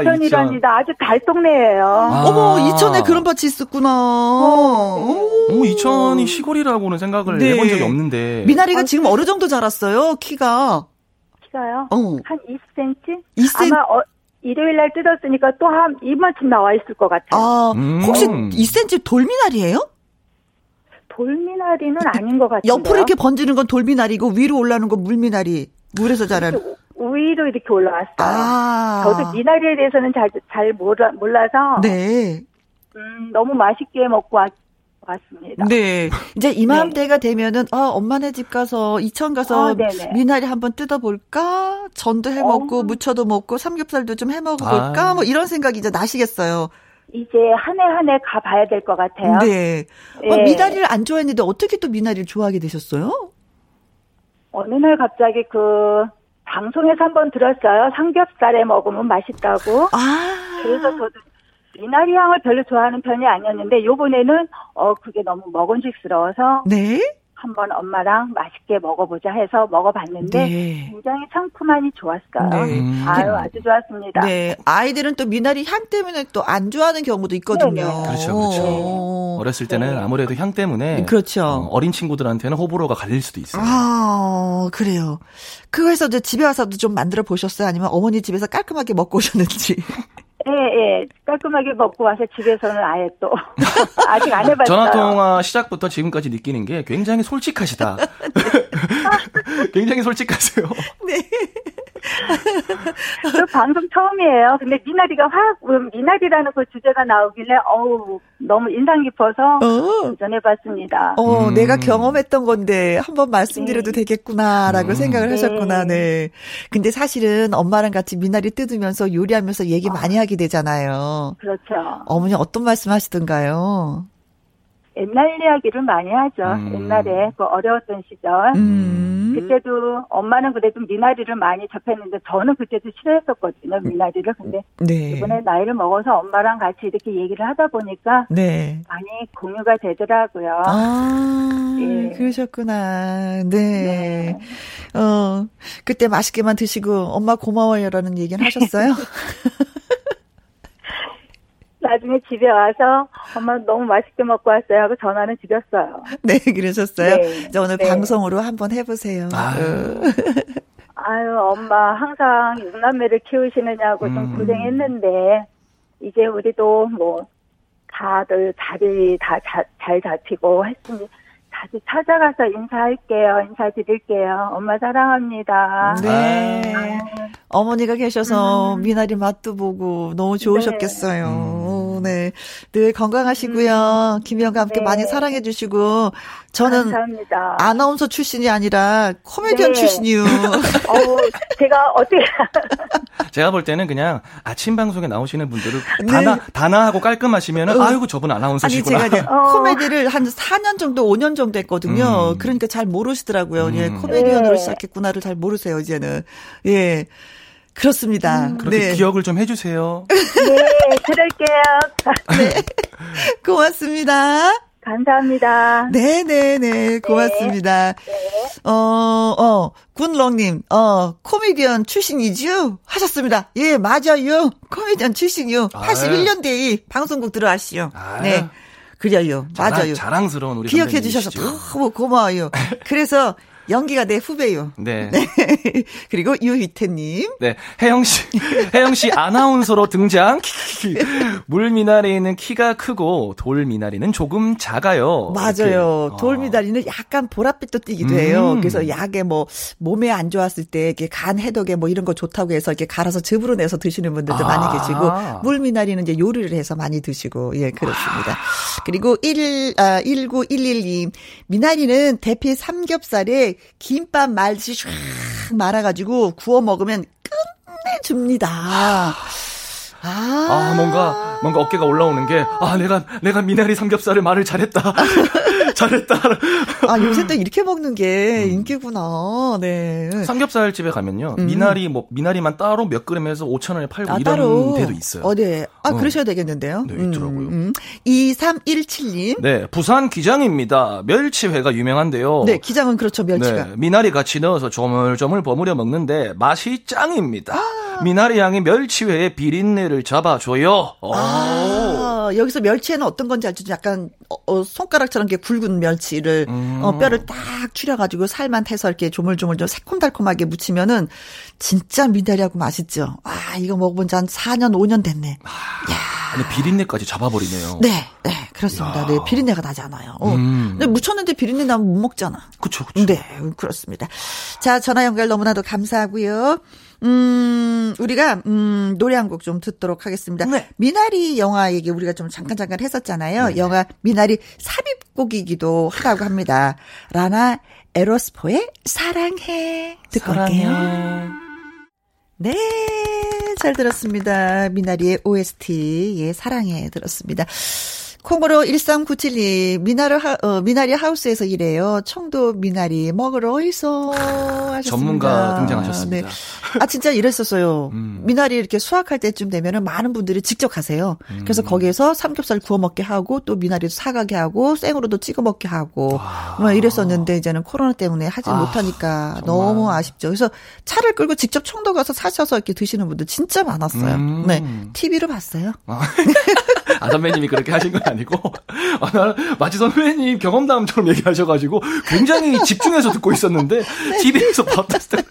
이천이랍니다. 아주 달동네예요. 아. 어머, 이천에 그런 밭이 있었구나. 오, 이천이 시골이라고는 생각을 네. 해본 적이 없는데. 미나리가 지금 어느 정도 자랐어요? 키가요? 한 20cm? 20cm? 아마 일요일 날 뜯었으니까 또 한 이만큼 나와 있을 것 같아요. 아, 혹시 2cm 돌미나리예요? 돌미나리는 아닌 것 같아요. 옆으로 이렇게 번지는 건 돌미나리고 위로 올라오는 건 물미나리. 물에서 자라는. 위로 이렇게 올라왔어요. 아. 저도 미나리에 대해서는 잘 몰라서. 네. 너무 맛있게 먹고 왔습니다. 네. 이제 이맘때가 네. 되면은, 엄마네 집 가서, 이천 가서 미나리 한번 뜯어볼까? 전도 해 먹고, 무쳐도 먹고, 삼겹살도 좀 해 먹어볼까? 뭐 이런 생각이 이제 나시겠어요. 이제 한 해 가봐야 될 것 같아요. 네. 네. 미나리를 안 좋아했는데 어떻게 또 미나리를 좋아하게 되셨어요? 어느 날 갑자기 방송에서 한번 들었어요. 삼겹살에 먹으면 맛있다고. 아. 그래서 저도 미나리 향을 별로 좋아하는 편이 아니었는데, 요번에는, 그게 너무 먹음직스러워서. 네. 한번 엄마랑 맛있게 먹어보자 해서 먹어봤는데 네. 굉장히 상큼하니 좋았어요. 네. 아유 아주 좋았습니다. 네, 아이들은 또 미나리 향 때문에 또 안 좋아하는 경우도 있거든요. 네네. 그렇죠. 네. 어렸을 때는 네. 아무래도 향 때문에 그렇죠. 어린 친구들한테는 호불호가 갈릴 수도 있어요. 아 그래요. 그래서 이제 집에 와서도 좀 만들어 보셨어요? 아니면 어머니 집에서 깔끔하게 먹고 오셨는지? 예, 예. 깔끔하게 먹고 와서 집에서는 아예 또. 아직 안 해봤어요. 전화통화 시작부터 지금까지 느끼는 게 굉장히 솔직하시다. 네. 굉장히 솔직하세요. 네. 저 방송 처음이에요. 근데 미나리라는 그 주제가 나오길래, 너무 인상 깊어서 도전해봤습니다. 내가 경험했던 건데, 한번 말씀드려도 네. 되겠구나라고 생각을 네. 하셨구나, 네. 근데 사실은 엄마랑 같이 미나리 뜯으면서 요리하면서 얘기 많이 하게 되잖아요. 그렇죠. 어머니 어떤 말씀 하시던가요? 옛날 이야기를 많이 하죠. 옛날에 그 어려웠던 시절. 그때도 엄마는 그래도 미나리를 많이 접했는데 저는 그때도 싫어했었거든요. 미나리를. 근데 네. 이번에 나이를 먹어서 엄마랑 같이 이렇게 얘기를 하다 보니까 네. 많이 공유가 되더라고요. 아 네. 그러셨구나. 네. 네. 그때 맛있게만 드시고 엄마 고마워요라는 얘기는 하셨어요? 나중에 집에 와서 엄마 너무 맛있게 먹고 왔어요 하고 전화는 드렸어요. 네, 그러셨어요? 네. 이제 오늘 네. 방송으로 한번 해보세요. 아유, 엄마 항상 6남매를 키우시느냐고 좀 고생했는데 이제 우리도 다들 자리 다 잘 잡히고 했습니다. 다시 찾아가서 인사드릴게요. 엄마 사랑합니다. 네. 아유. 어머니가 계셔서 미나리 맛도 보고 너무 좋으셨겠어요. 네. 늘 건강하시고요. 김혜영과 함께 네. 많이 사랑해 주시고. 저는 감사합니다. 아나운서 출신이 아니라 코미디언 네. 출신이요. 제가 어떻게. 제가 볼 때는 그냥 아침 방송에 나오시는 분들은 네. 단아하고 깔끔하시면 아이고 저분 아나운서시구나. 아니 제가 코미디를 한 4년 정도 5년 정도 했거든요. 그러니까 잘 모르시더라고요. 예, 코미디언으로 네. 시작했구나를 잘 모르세요 이제는. 예. 그렇습니다. 그렇게 네. 기억을 좀 해주세요. 네, 그럴게요. 네. 고맙습니다. 감사합니다. 네네네, 고맙습니다. 네. 군렁님, 코미디언 출신이지요? 하셨습니다. 예, 맞아요. 코미디언 출신이요. 81년대에 방송국 들어왔시요. 네. 그래요. 맞아요. 자랑스러운 우리 기억해 주셔서 너무 고마워요. 그래서, 연기가 내 후배요. 네. 네. 그리고 유희태님. 네. 혜영씨 아나운서로 등장. 물미나리는 키가 크고 돌미나리는 조금 작아요. 맞아요. 돌미나리는 약간 보랏빛도 띄기도 해요. 그래서 약에 몸에 안 좋았을 때 이렇게 간 해독에 이런 거 좋다고 해서 이렇게 갈아서 즙으로 내서 드시는 분들도 많이 계시고 물미나리는 이제 요리를 해서 많이 드시고 예 그렇습니다. 그리고 19112님 미나리는 대패 삼겹살에 김밥 말듯이 쫙 말아가지고 구워 먹으면 끝내줍니다. 아, 뭔가 어깨가 올라오는 게, 아, 내가 미나리 삼겹살을 말을 잘했다. 잘했다. 아, 요새 또 이렇게 먹는 게 인기구나. 네. 삼겹살 집에 가면요. 미나리, 뭐, 미나리만 따로 몇 그램에서 5,000원에 팔고 이런 따로. 데도 있어요. 어, 네. 아, 그러셔야 되겠는데요. 네, 있더라고요. 2317님. 네, 부산 기장입니다. 멸치회가 유명한데요. 네, 기장은 그렇죠, 멸치가. 네, 미나리 같이 넣어서 조물조물 버무려 먹는데 맛이 짱입니다. 아. 미나리 향이 멸치회의 비린내를 잡아줘요. 아, 여기서 멸치회는 어떤 건지 알죠? 약간 손가락처럼 이렇게 굵은 멸치를 뼈를 딱 추려가지고 살만 태서 이렇게 조물조물 좀 새콤달콤하게 무치면은 진짜 미나리하고 맛있죠. 와, 이거 먹어본 지 한 4년 5년 됐네. 아, 야. 아니, 비린내까지 잡아버리네요. 네, 네, 그렇습니다. 네, 비린내가 나지 않아요. 근데 무쳤는데 비린내 나면 못 먹잖아. 그렇죠, 그렇죠. 네, 그렇습니다. 자, 전화 연결 너무나도 감사하고요. 우리가 노래 한 곡 좀 듣도록 하겠습니다. 네. 미나리 영화 얘기 우리가 좀 잠깐 했었잖아요. 네. 영화 미나리 삽입곡이기도 하다고 합니다. 라나 에로스포의 사랑해 듣고 올게요. 네, 잘 들었습니다. 미나리의 OST, 예, 사랑해 들었습니다. 콩으로 1397님, 미나리 하우스에서 일해요. 청도 미나리 먹으러 어디서 하셨습니다. 전문가 등장하셨습니다. 네. 아, 진짜 이랬었어요. 미나리 이렇게 수확할 때쯤 되면은 많은 분들이 직접 가세요. 그래서 거기에서 삼겹살 구워 먹게 하고 또 미나리도 사가게 하고 생으로도 찍어 먹게 하고 뭐 이랬었는데 이제는 코로나 때문에 하지 못하니까 정말. 너무 아쉽죠. 그래서 차를 끌고 직접 청도 가서 사셔서 이렇게 드시는 분들 진짜 많았어요. 네, TV로 봤어요. 아, 선배님이 그렇게 하신 건 아니고, 아, 마치 선배님 경험담처럼 얘기하셔가지고 굉장히 집중해서 듣고 있었는데 네. TV에서 봤던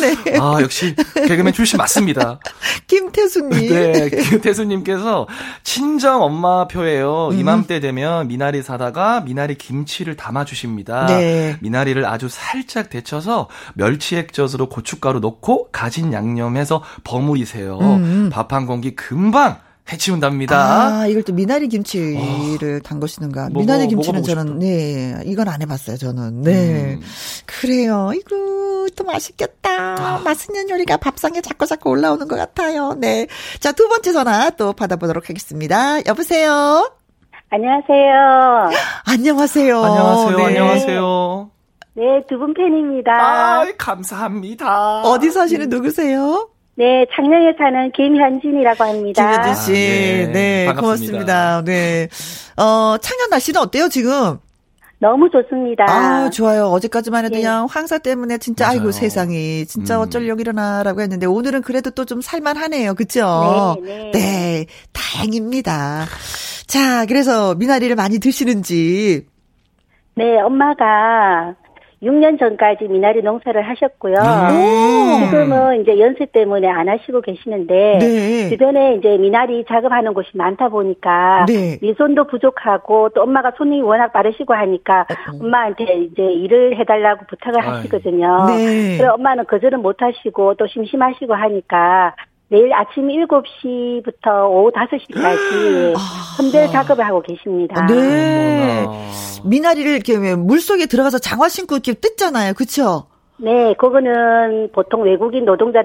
네. 아, 역시 개그맨 출신 맞습니다. 김태수님. 네, 김태수님께서 친정 엄마 표예요. 이맘때 되면 미나리 사다가 미나리 김치를 담아주십니다. 네. 미나리를 아주 살짝 데쳐서 멸치액젓으로 고춧가루 넣고 가진 양념해서 버무리세요. 밥 한 공기 금방 해치운답니다. 아, 이걸 또 미나리 김치를 담그시는가. 미나리 김치는 저는, 네, 이건 안 해봤어요, 저는. 네. 그래요. 이거 또 맛있겠다. 아. 맛있는 요리가 밥상에 자꾸 올라오는 것 같아요. 네. 자, 두 번째 전화 또 받아보도록 하겠습니다. 여보세요? 안녕하세요. 안녕하세요. 안녕하세요. 네. 안녕하세요. 네, 두 분 팬입니다. 아, 감사합니다. 어디 사시는 누구세요? 네, 창녕에 사는 김현진이라고 합니다. 김현진 씨, 아, 네, 네, 반갑습니다. 고맙습니다. 네, 창녕 날씨는 어때요 지금? 너무 좋습니다. 아, 좋아요. 어제까지만 해도 네. 그냥 황사 때문에 진짜 맞아요. 아이고 세상이 진짜 어쩌려고 일어나라고 했는데 오늘은 그래도 또 좀 살만하네요, 그렇죠? 네, 네. 네, 다행입니다. 자, 그래서 미나리를 많이 드시는지? 네, 엄마가. 6년 전까지 미나리 농사를 하셨고요. 지금은 이제 연세 때문에 안 하시고 계시는데 네. 주변에 이제 미나리 작업하는 곳이 많다 보니까 네. 일손도 부족하고 또 엄마가 손이 워낙 빠르시고 하니까 엄마한테 이제 일을 해달라고 부탁을 하시거든요. 네. 그래서 엄마는 거절은 못 하시고 또 심심하시고 하니까 내일 아침 7시부터 오후 5시까지 선별 작업을 하고 계십니다. 네. 미나리를 이렇게 물속에 들어가서 장화 신고 이렇게 뜯잖아요. 그렇죠? 네, 그거는 보통 외국인 노동자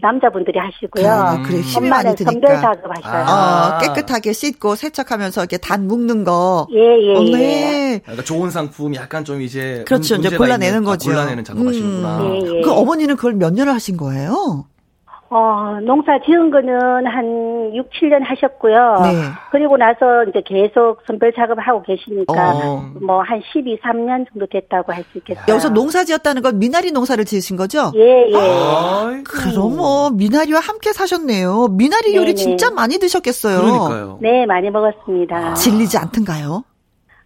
남자분들이 하시고요. 아, 그래. 힘이 많이 드니까. 선별 작업하셔요. 아, 깨끗하게 씻고 세척하면서 이렇게 단 묶는 거. 예, 예. 네. 그러니까 좋은 상품 약간 좀 이제 그렇죠. 이제 골라내는 거죠. 골라내는 작업하시는구나. 예, 예. 그 어머니는 그걸 몇 년을 하신 거예요? 농사 지은 거는 한 6, 7년 하셨고요. 네. 그리고 나서 이제 계속 선별 작업을 하고 계시니까 뭐 한 12, 3년 정도 됐다고 할 수 있겠어요. 여기서 농사 지었다는 건 미나리 농사를 지으신 거죠? 예, 예. 아, 그럼 뭐 미나리와 함께 사셨네요. 미나리 요리 네네. 진짜 많이 드셨겠어요. 그러니까요. 네, 많이 먹었습니다. 아. 질리지 않던가요?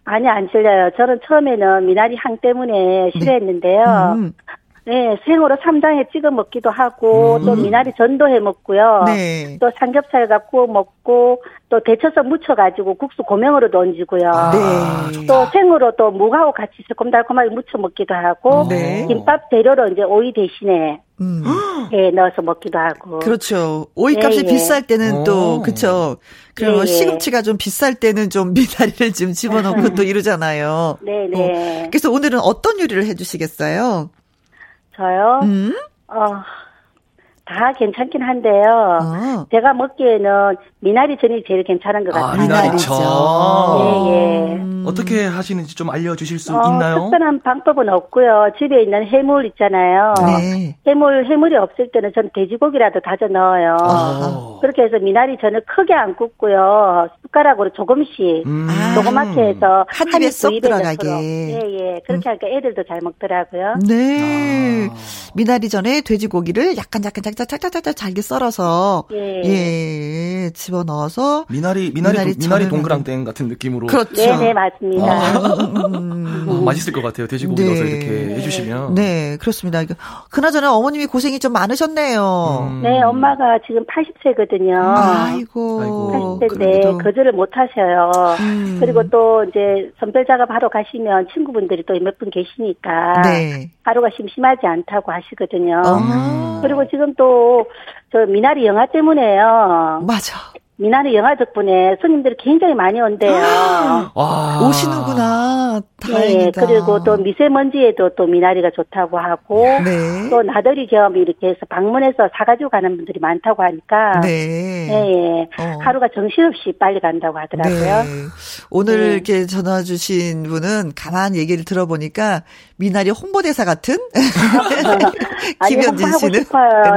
아니, 안 질려요. 저는 처음에는 미나리 향 때문에 싫어했는데요. 네, 생으로 삼장에 찍어 먹기도 하고 또 미나리 전도 해 먹고요. 네. 또 삼겹살과 구워 먹고 또 데쳐서 무쳐가지고 국수 고명으로도 얹고요. 아, 네. 또 생으로 또 무하고 같이 새콤달콤하게 무쳐 먹기도 하고 네. 김밥 재료로 이제 오이 대신에 예, 넣어서 먹기도 하고. 그렇죠. 오이값이 예, 예. 비쌀 때는 또 그렇죠. 그리고 예, 예. 시금치가 좀 비쌀 때는 좀 미나리를 좀 집어넣고 또 이러잖아요. 네, 네. 그래서 오늘은 어떤 요리를 해주시겠어요? 저요? 다 괜찮긴 한데요. 아. 제가 먹기에는 미나리전이 제일 괜찮은 것 같아요. 아, 미나리전. 예, 예. 어떻게 하시는지 좀 알려주실 수 있나요? 특별한 방법은 없고요. 집에 있는 해물 있잖아요. 네. 해물이 없을 때는 전 돼지고기라도 다져 넣어요. 아. 그렇게 해서 미나리전을 크게 안 굽고요. 숟가락으로 조금씩 조그맣게 해서 한 입에 쏙 들어가게. 예예. 그렇게 하니까 애들도 잘 먹더라고요. 네. 아. 미나리전에 돼지고기를 약간 짝짝짝짝 잘게 썰어서 예 집어 넣어서 미나리 동그랑땡 같은 느낌으로. 그렇죠. 네네 맞습니다. 아, 맛있을 것 같아요. 돼지고기 넣어서 이렇게 해주시면. 네 그렇습니다. 그나저나 어머님이 고생이 좀 많으셨네요. 네 엄마가 지금 80세거든요. 아이고 80세인데 거절을 못 하셔요. 그리고 또 이제 선별 작업하러 가시면 친구분들이 또 몇 분 계시니까 네. 하루가 심심하지 않다고 하시거든요. 그리고 지금 또 저 미나리 영화 때문에요. 맞아. 미나리 영화 덕분에 손님들이 굉장히 많이 온대요. 아, 오시는구나. 다행이다. 네, 그리고 또 미세먼지에도 또 미나리가 좋다고 하고 네. 또 나들이 겸 이렇게 해서 방문해서 사가지고 가는 분들이 많다고 하니까 네. 네, 하루가 정신없이 빨리 간다고 하더라고요. 네. 오늘 네. 이렇게 전화 주신 분은 가만히 얘기를 들어보니까 미나리 홍보대사 같은 김현진 씨는.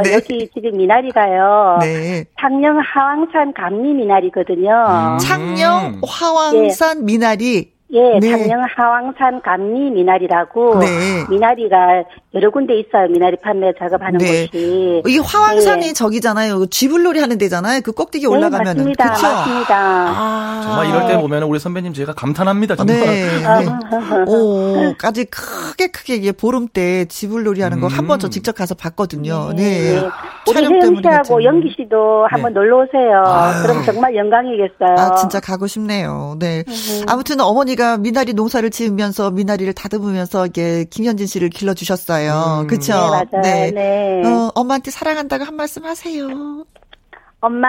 네. 여기 지금 미나리가요. 네. 창녕 하왕산 감리 미나리거든요. 창녕 하왕산 예. 미나리. 예, 네. 창녕 하왕산 감리 미나리라고 네. 미나리가 여러 군데 있어요. 미나리 판매 작업하는 네. 곳이. 이 화왕산이 네. 저기잖아요. 쥐불놀이 하는 데잖아요. 그 꼭대기 올라가면. 네, 맞습니다. 그쵸? 맞습니다. 아, 정말 이럴 때 보면 우리 선배님 제가 감탄합니다. 정말. 네. 네. 오까지 크게 보름때 쥐불놀이 하는 거 한 번 저 직접 가서 봤거든요. 네. 네. 우리 혜영 씨하고 연기 씨도 한번 네. 놀러 오세요. 아유. 그럼 정말 영광이겠어요. 아 진짜 가고 싶네요. 네. 아무튼 어머니가 미나리 농사를 지으면서 미나리를 다듬으면서 이게 김현진 씨를 길러주셨어요. 그렇죠? 네, 네. 엄마한테 사랑한다고 한 말씀 하세요. 엄마,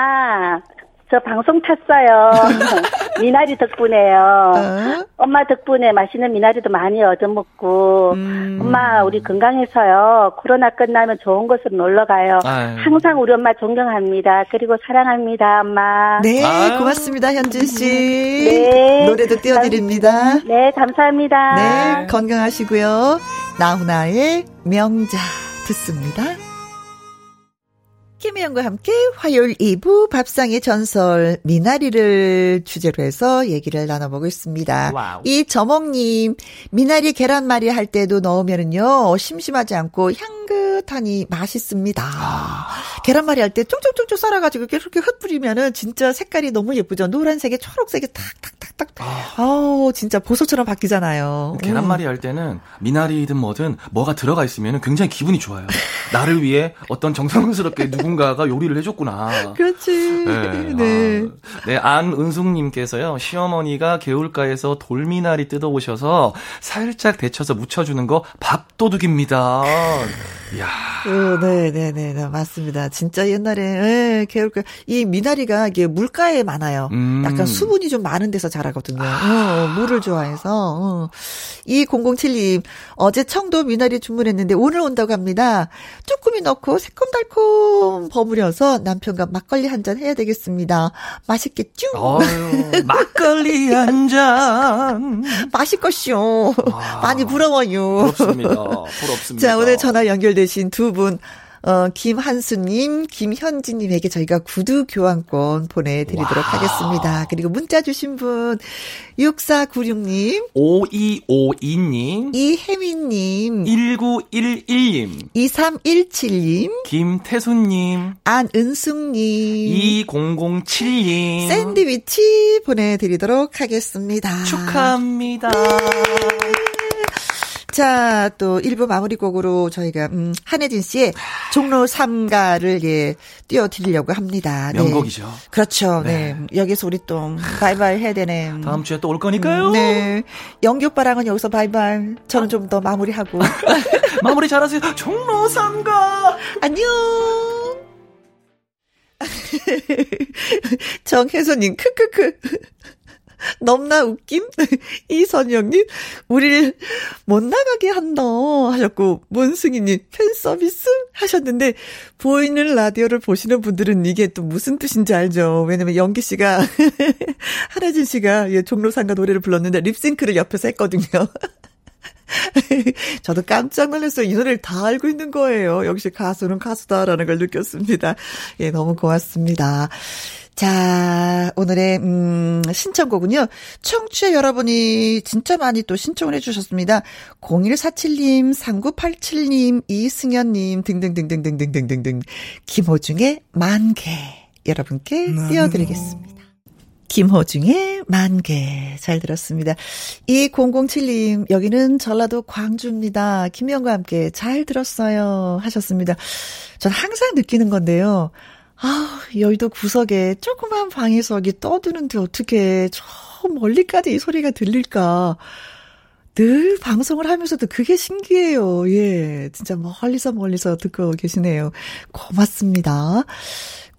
저 방송 탔어요. 미나리 덕분에요. 어? 엄마 덕분에 맛있는 미나리도 많이 얻어먹고 엄마 우리 건강해서요. 코로나 끝나면 좋은 곳으로 놀러가요. 아유. 항상 우리 엄마 존경합니다. 그리고 사랑합니다. 엄마. 네. 아유. 고맙습니다. 현진 씨. 네. 노래도 띄워드립니다. 네. 감사합니다. 네. 건강하시고요. 나훈아의 명자 듣습니다. 김혜영과 함께 화요일 2부 밥상의 전설 미나리를 주제로 해서 얘기를 나눠보고 있습니다. 와우. 이 저몽님 미나리 계란말이 할 때도 넣으면은요 심심하지 않고 향긋하니 맛있습니다. 아. 계란말이 할 때 쭉쭉쭉쭉 썰어가지고 이렇게 흩뿌리면은 진짜 색깔이 너무 예쁘죠. 노란색에 초록색에 탁탁탁탁. 아우 진짜 보석처럼 바뀌잖아요. 계란말이 할 때는 미나리든 뭐든 뭐가 들어가 있으면은 굉장히 기분이 좋아요. 나를 위해 어떤 정성스럽게 누군 가가 요리를 해줬구나. 그렇지. 네. 네. 아, 네, 안은숙님께서요. 시어머니가 개울가에서 돌미나리 뜯어오셔서 살짝 데쳐서 무쳐주는 거 밥도둑입니다. 이야. 네, 맞습니다. 진짜 옛날에 개울가 이 미나리가 이게 물가에 많아요. 약간 수분이 좀 많은 데서 자라거든요. 물을 좋아해서. 2007님 어제 청도 미나리 주문했는데 오늘 온다고 합니다. 쭈꾸미 넣고 새콤달콤. 버무려서 남편과 막걸리 한잔 해야 되겠습니다. 맛있겠죠? 막걸리 한 잔. 맛있겠쇼. 아, 많이 부러워요. 부럽습니다. 자, 오늘 전화 연결되신 두 분. 김한수님, 김현진님에게 저희가 구두 교환권 보내드리도록 하겠습니다. 그리고 문자 주신 분 6496님, 5252님, 이혜민님, 1911님, 2317님, 김태수님, 안은숙님, 2007님 샌드위치 보내드리도록 하겠습니다. 축하합니다. 네. 자, 또 1부 마무리곡으로 저희가 한혜진 씨의 종로 3가를 예 띄워드리려고 합니다. 명곡이죠. 네. 그렇죠. 네. 네. 여기서 우리 또 바이바이 해야 되네. 다음 주에 또 올 거니까요. 네. 영규 오빠랑은 여기서 바이바이. 저는 좀 더 마무리하고. 마무리 잘하세요. 종로 3가. 안녕. 정혜선님 크크크. 넘나 웃김? 이선영님, 우리를 못 나가게 한다 하셨고, 문승희님, 팬서비스? 하셨는데, 보이는 라디오를 보시는 분들은 이게 또 무슨 뜻인지 알죠. 왜냐면 영기 씨가, 하라진 씨가 예, 종로상가 노래를 불렀는데 립싱크를 옆에서 했거든요. 저도 깜짝 놀랐어요. 이 노래를 다 알고 있는 거예요. 역시 가수는 가수다라는 걸 느꼈습니다. 예, 너무 고맙습니다. 자, 오늘의 신청곡은요. 청취자 여러분이 진짜 많이 또 신청을 해주셨습니다. 0147님, 3987님, 이승현님 등등등등등등등등 김호중의 만개 여러분께 띄워드리겠습니다. 김호중의 만개 잘 들었습니다. 2007님 여기는 전라도 광주입니다. 김혜영과 함께 잘 들었어요 하셨습니다. 전 항상 느끼는 건데요. 아, 여의도 구석에 조그만 방에서기 떠드는데 어떻게 저 멀리까지 이 소리가 들릴까. 늘 방송을 하면서도 그게 신기해요. 예, 진짜 멀리서 듣고 계시네요. 고맙습니다.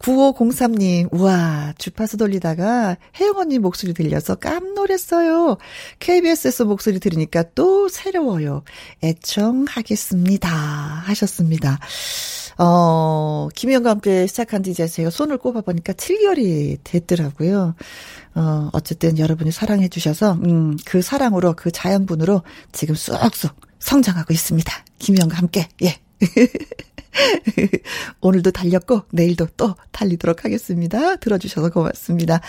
9503님, 우와, 주파수 돌리다가 혜영 언니 목소리 들려서 깜놀했어요. KBS에서 목소리 들으니까 또 새로워요. 애청하겠습니다. 하셨습니다. 김희영과 함께 시작한 지 이제 제가 손을 꼽아보니까 7개월이 됐더라고요. 어쨌든 여러분이 사랑해주셔서, 그 사랑으로, 그 자양분으로 지금 쏙쏙 성장하고 있습니다. 김희영과 함께, 예. 오늘도 달렸고 내일도 또 달리도록 하겠습니다. 들어주셔서 고맙습니다.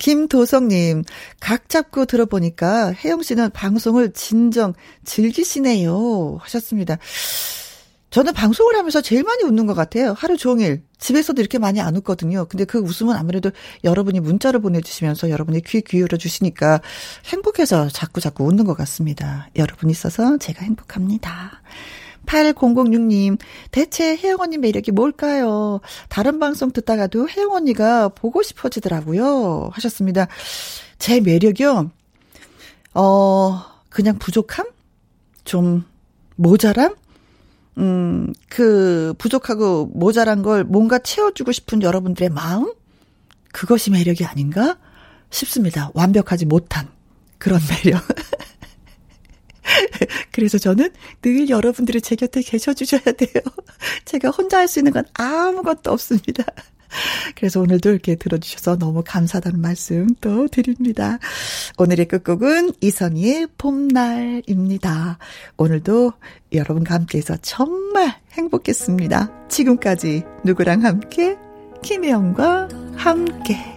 김도성님, 각 잡고 들어보니까 혜영 씨는 방송을 진정 즐기시네요 하셨습니다. 저는 방송을 하면서 제일 많이 웃는 것 같아요. 하루 종일. 집에서도 이렇게 많이 안 웃거든요. 근데 그 웃음은 아무래도 여러분이 문자를 보내주시면서 여러분이 귀 기울여 주시니까 행복해서 자꾸 웃는 것 같습니다. 여러분 있어서 제가 행복합니다. 8006님, 대체 혜영 언니 매력이 뭘까요? 다른 방송 듣다가도 혜영 언니가 보고 싶어지더라고요. 하셨습니다. 제 매력이요? 그냥 부족함? 좀 모자람? 그 부족하고 모자란 걸 뭔가 채워주고 싶은 여러분들의 마음? 그것이 매력이 아닌가 싶습니다. 완벽하지 못한 그런 매력. 그래서 저는 늘 여러분들이 제 곁에 계셔주셔야 돼요. 제가 혼자 할 수 있는 건 아무것도 없습니다. 그래서 오늘도 이렇게 들어주셔서 너무 감사하다는 말씀 또 드립니다. 오늘의 끝곡은 이선희의 봄날입니다. 오늘도 여러분과 함께해서 정말 행복했습니다. 지금까지 누구랑 함께? 김혜영과 함께.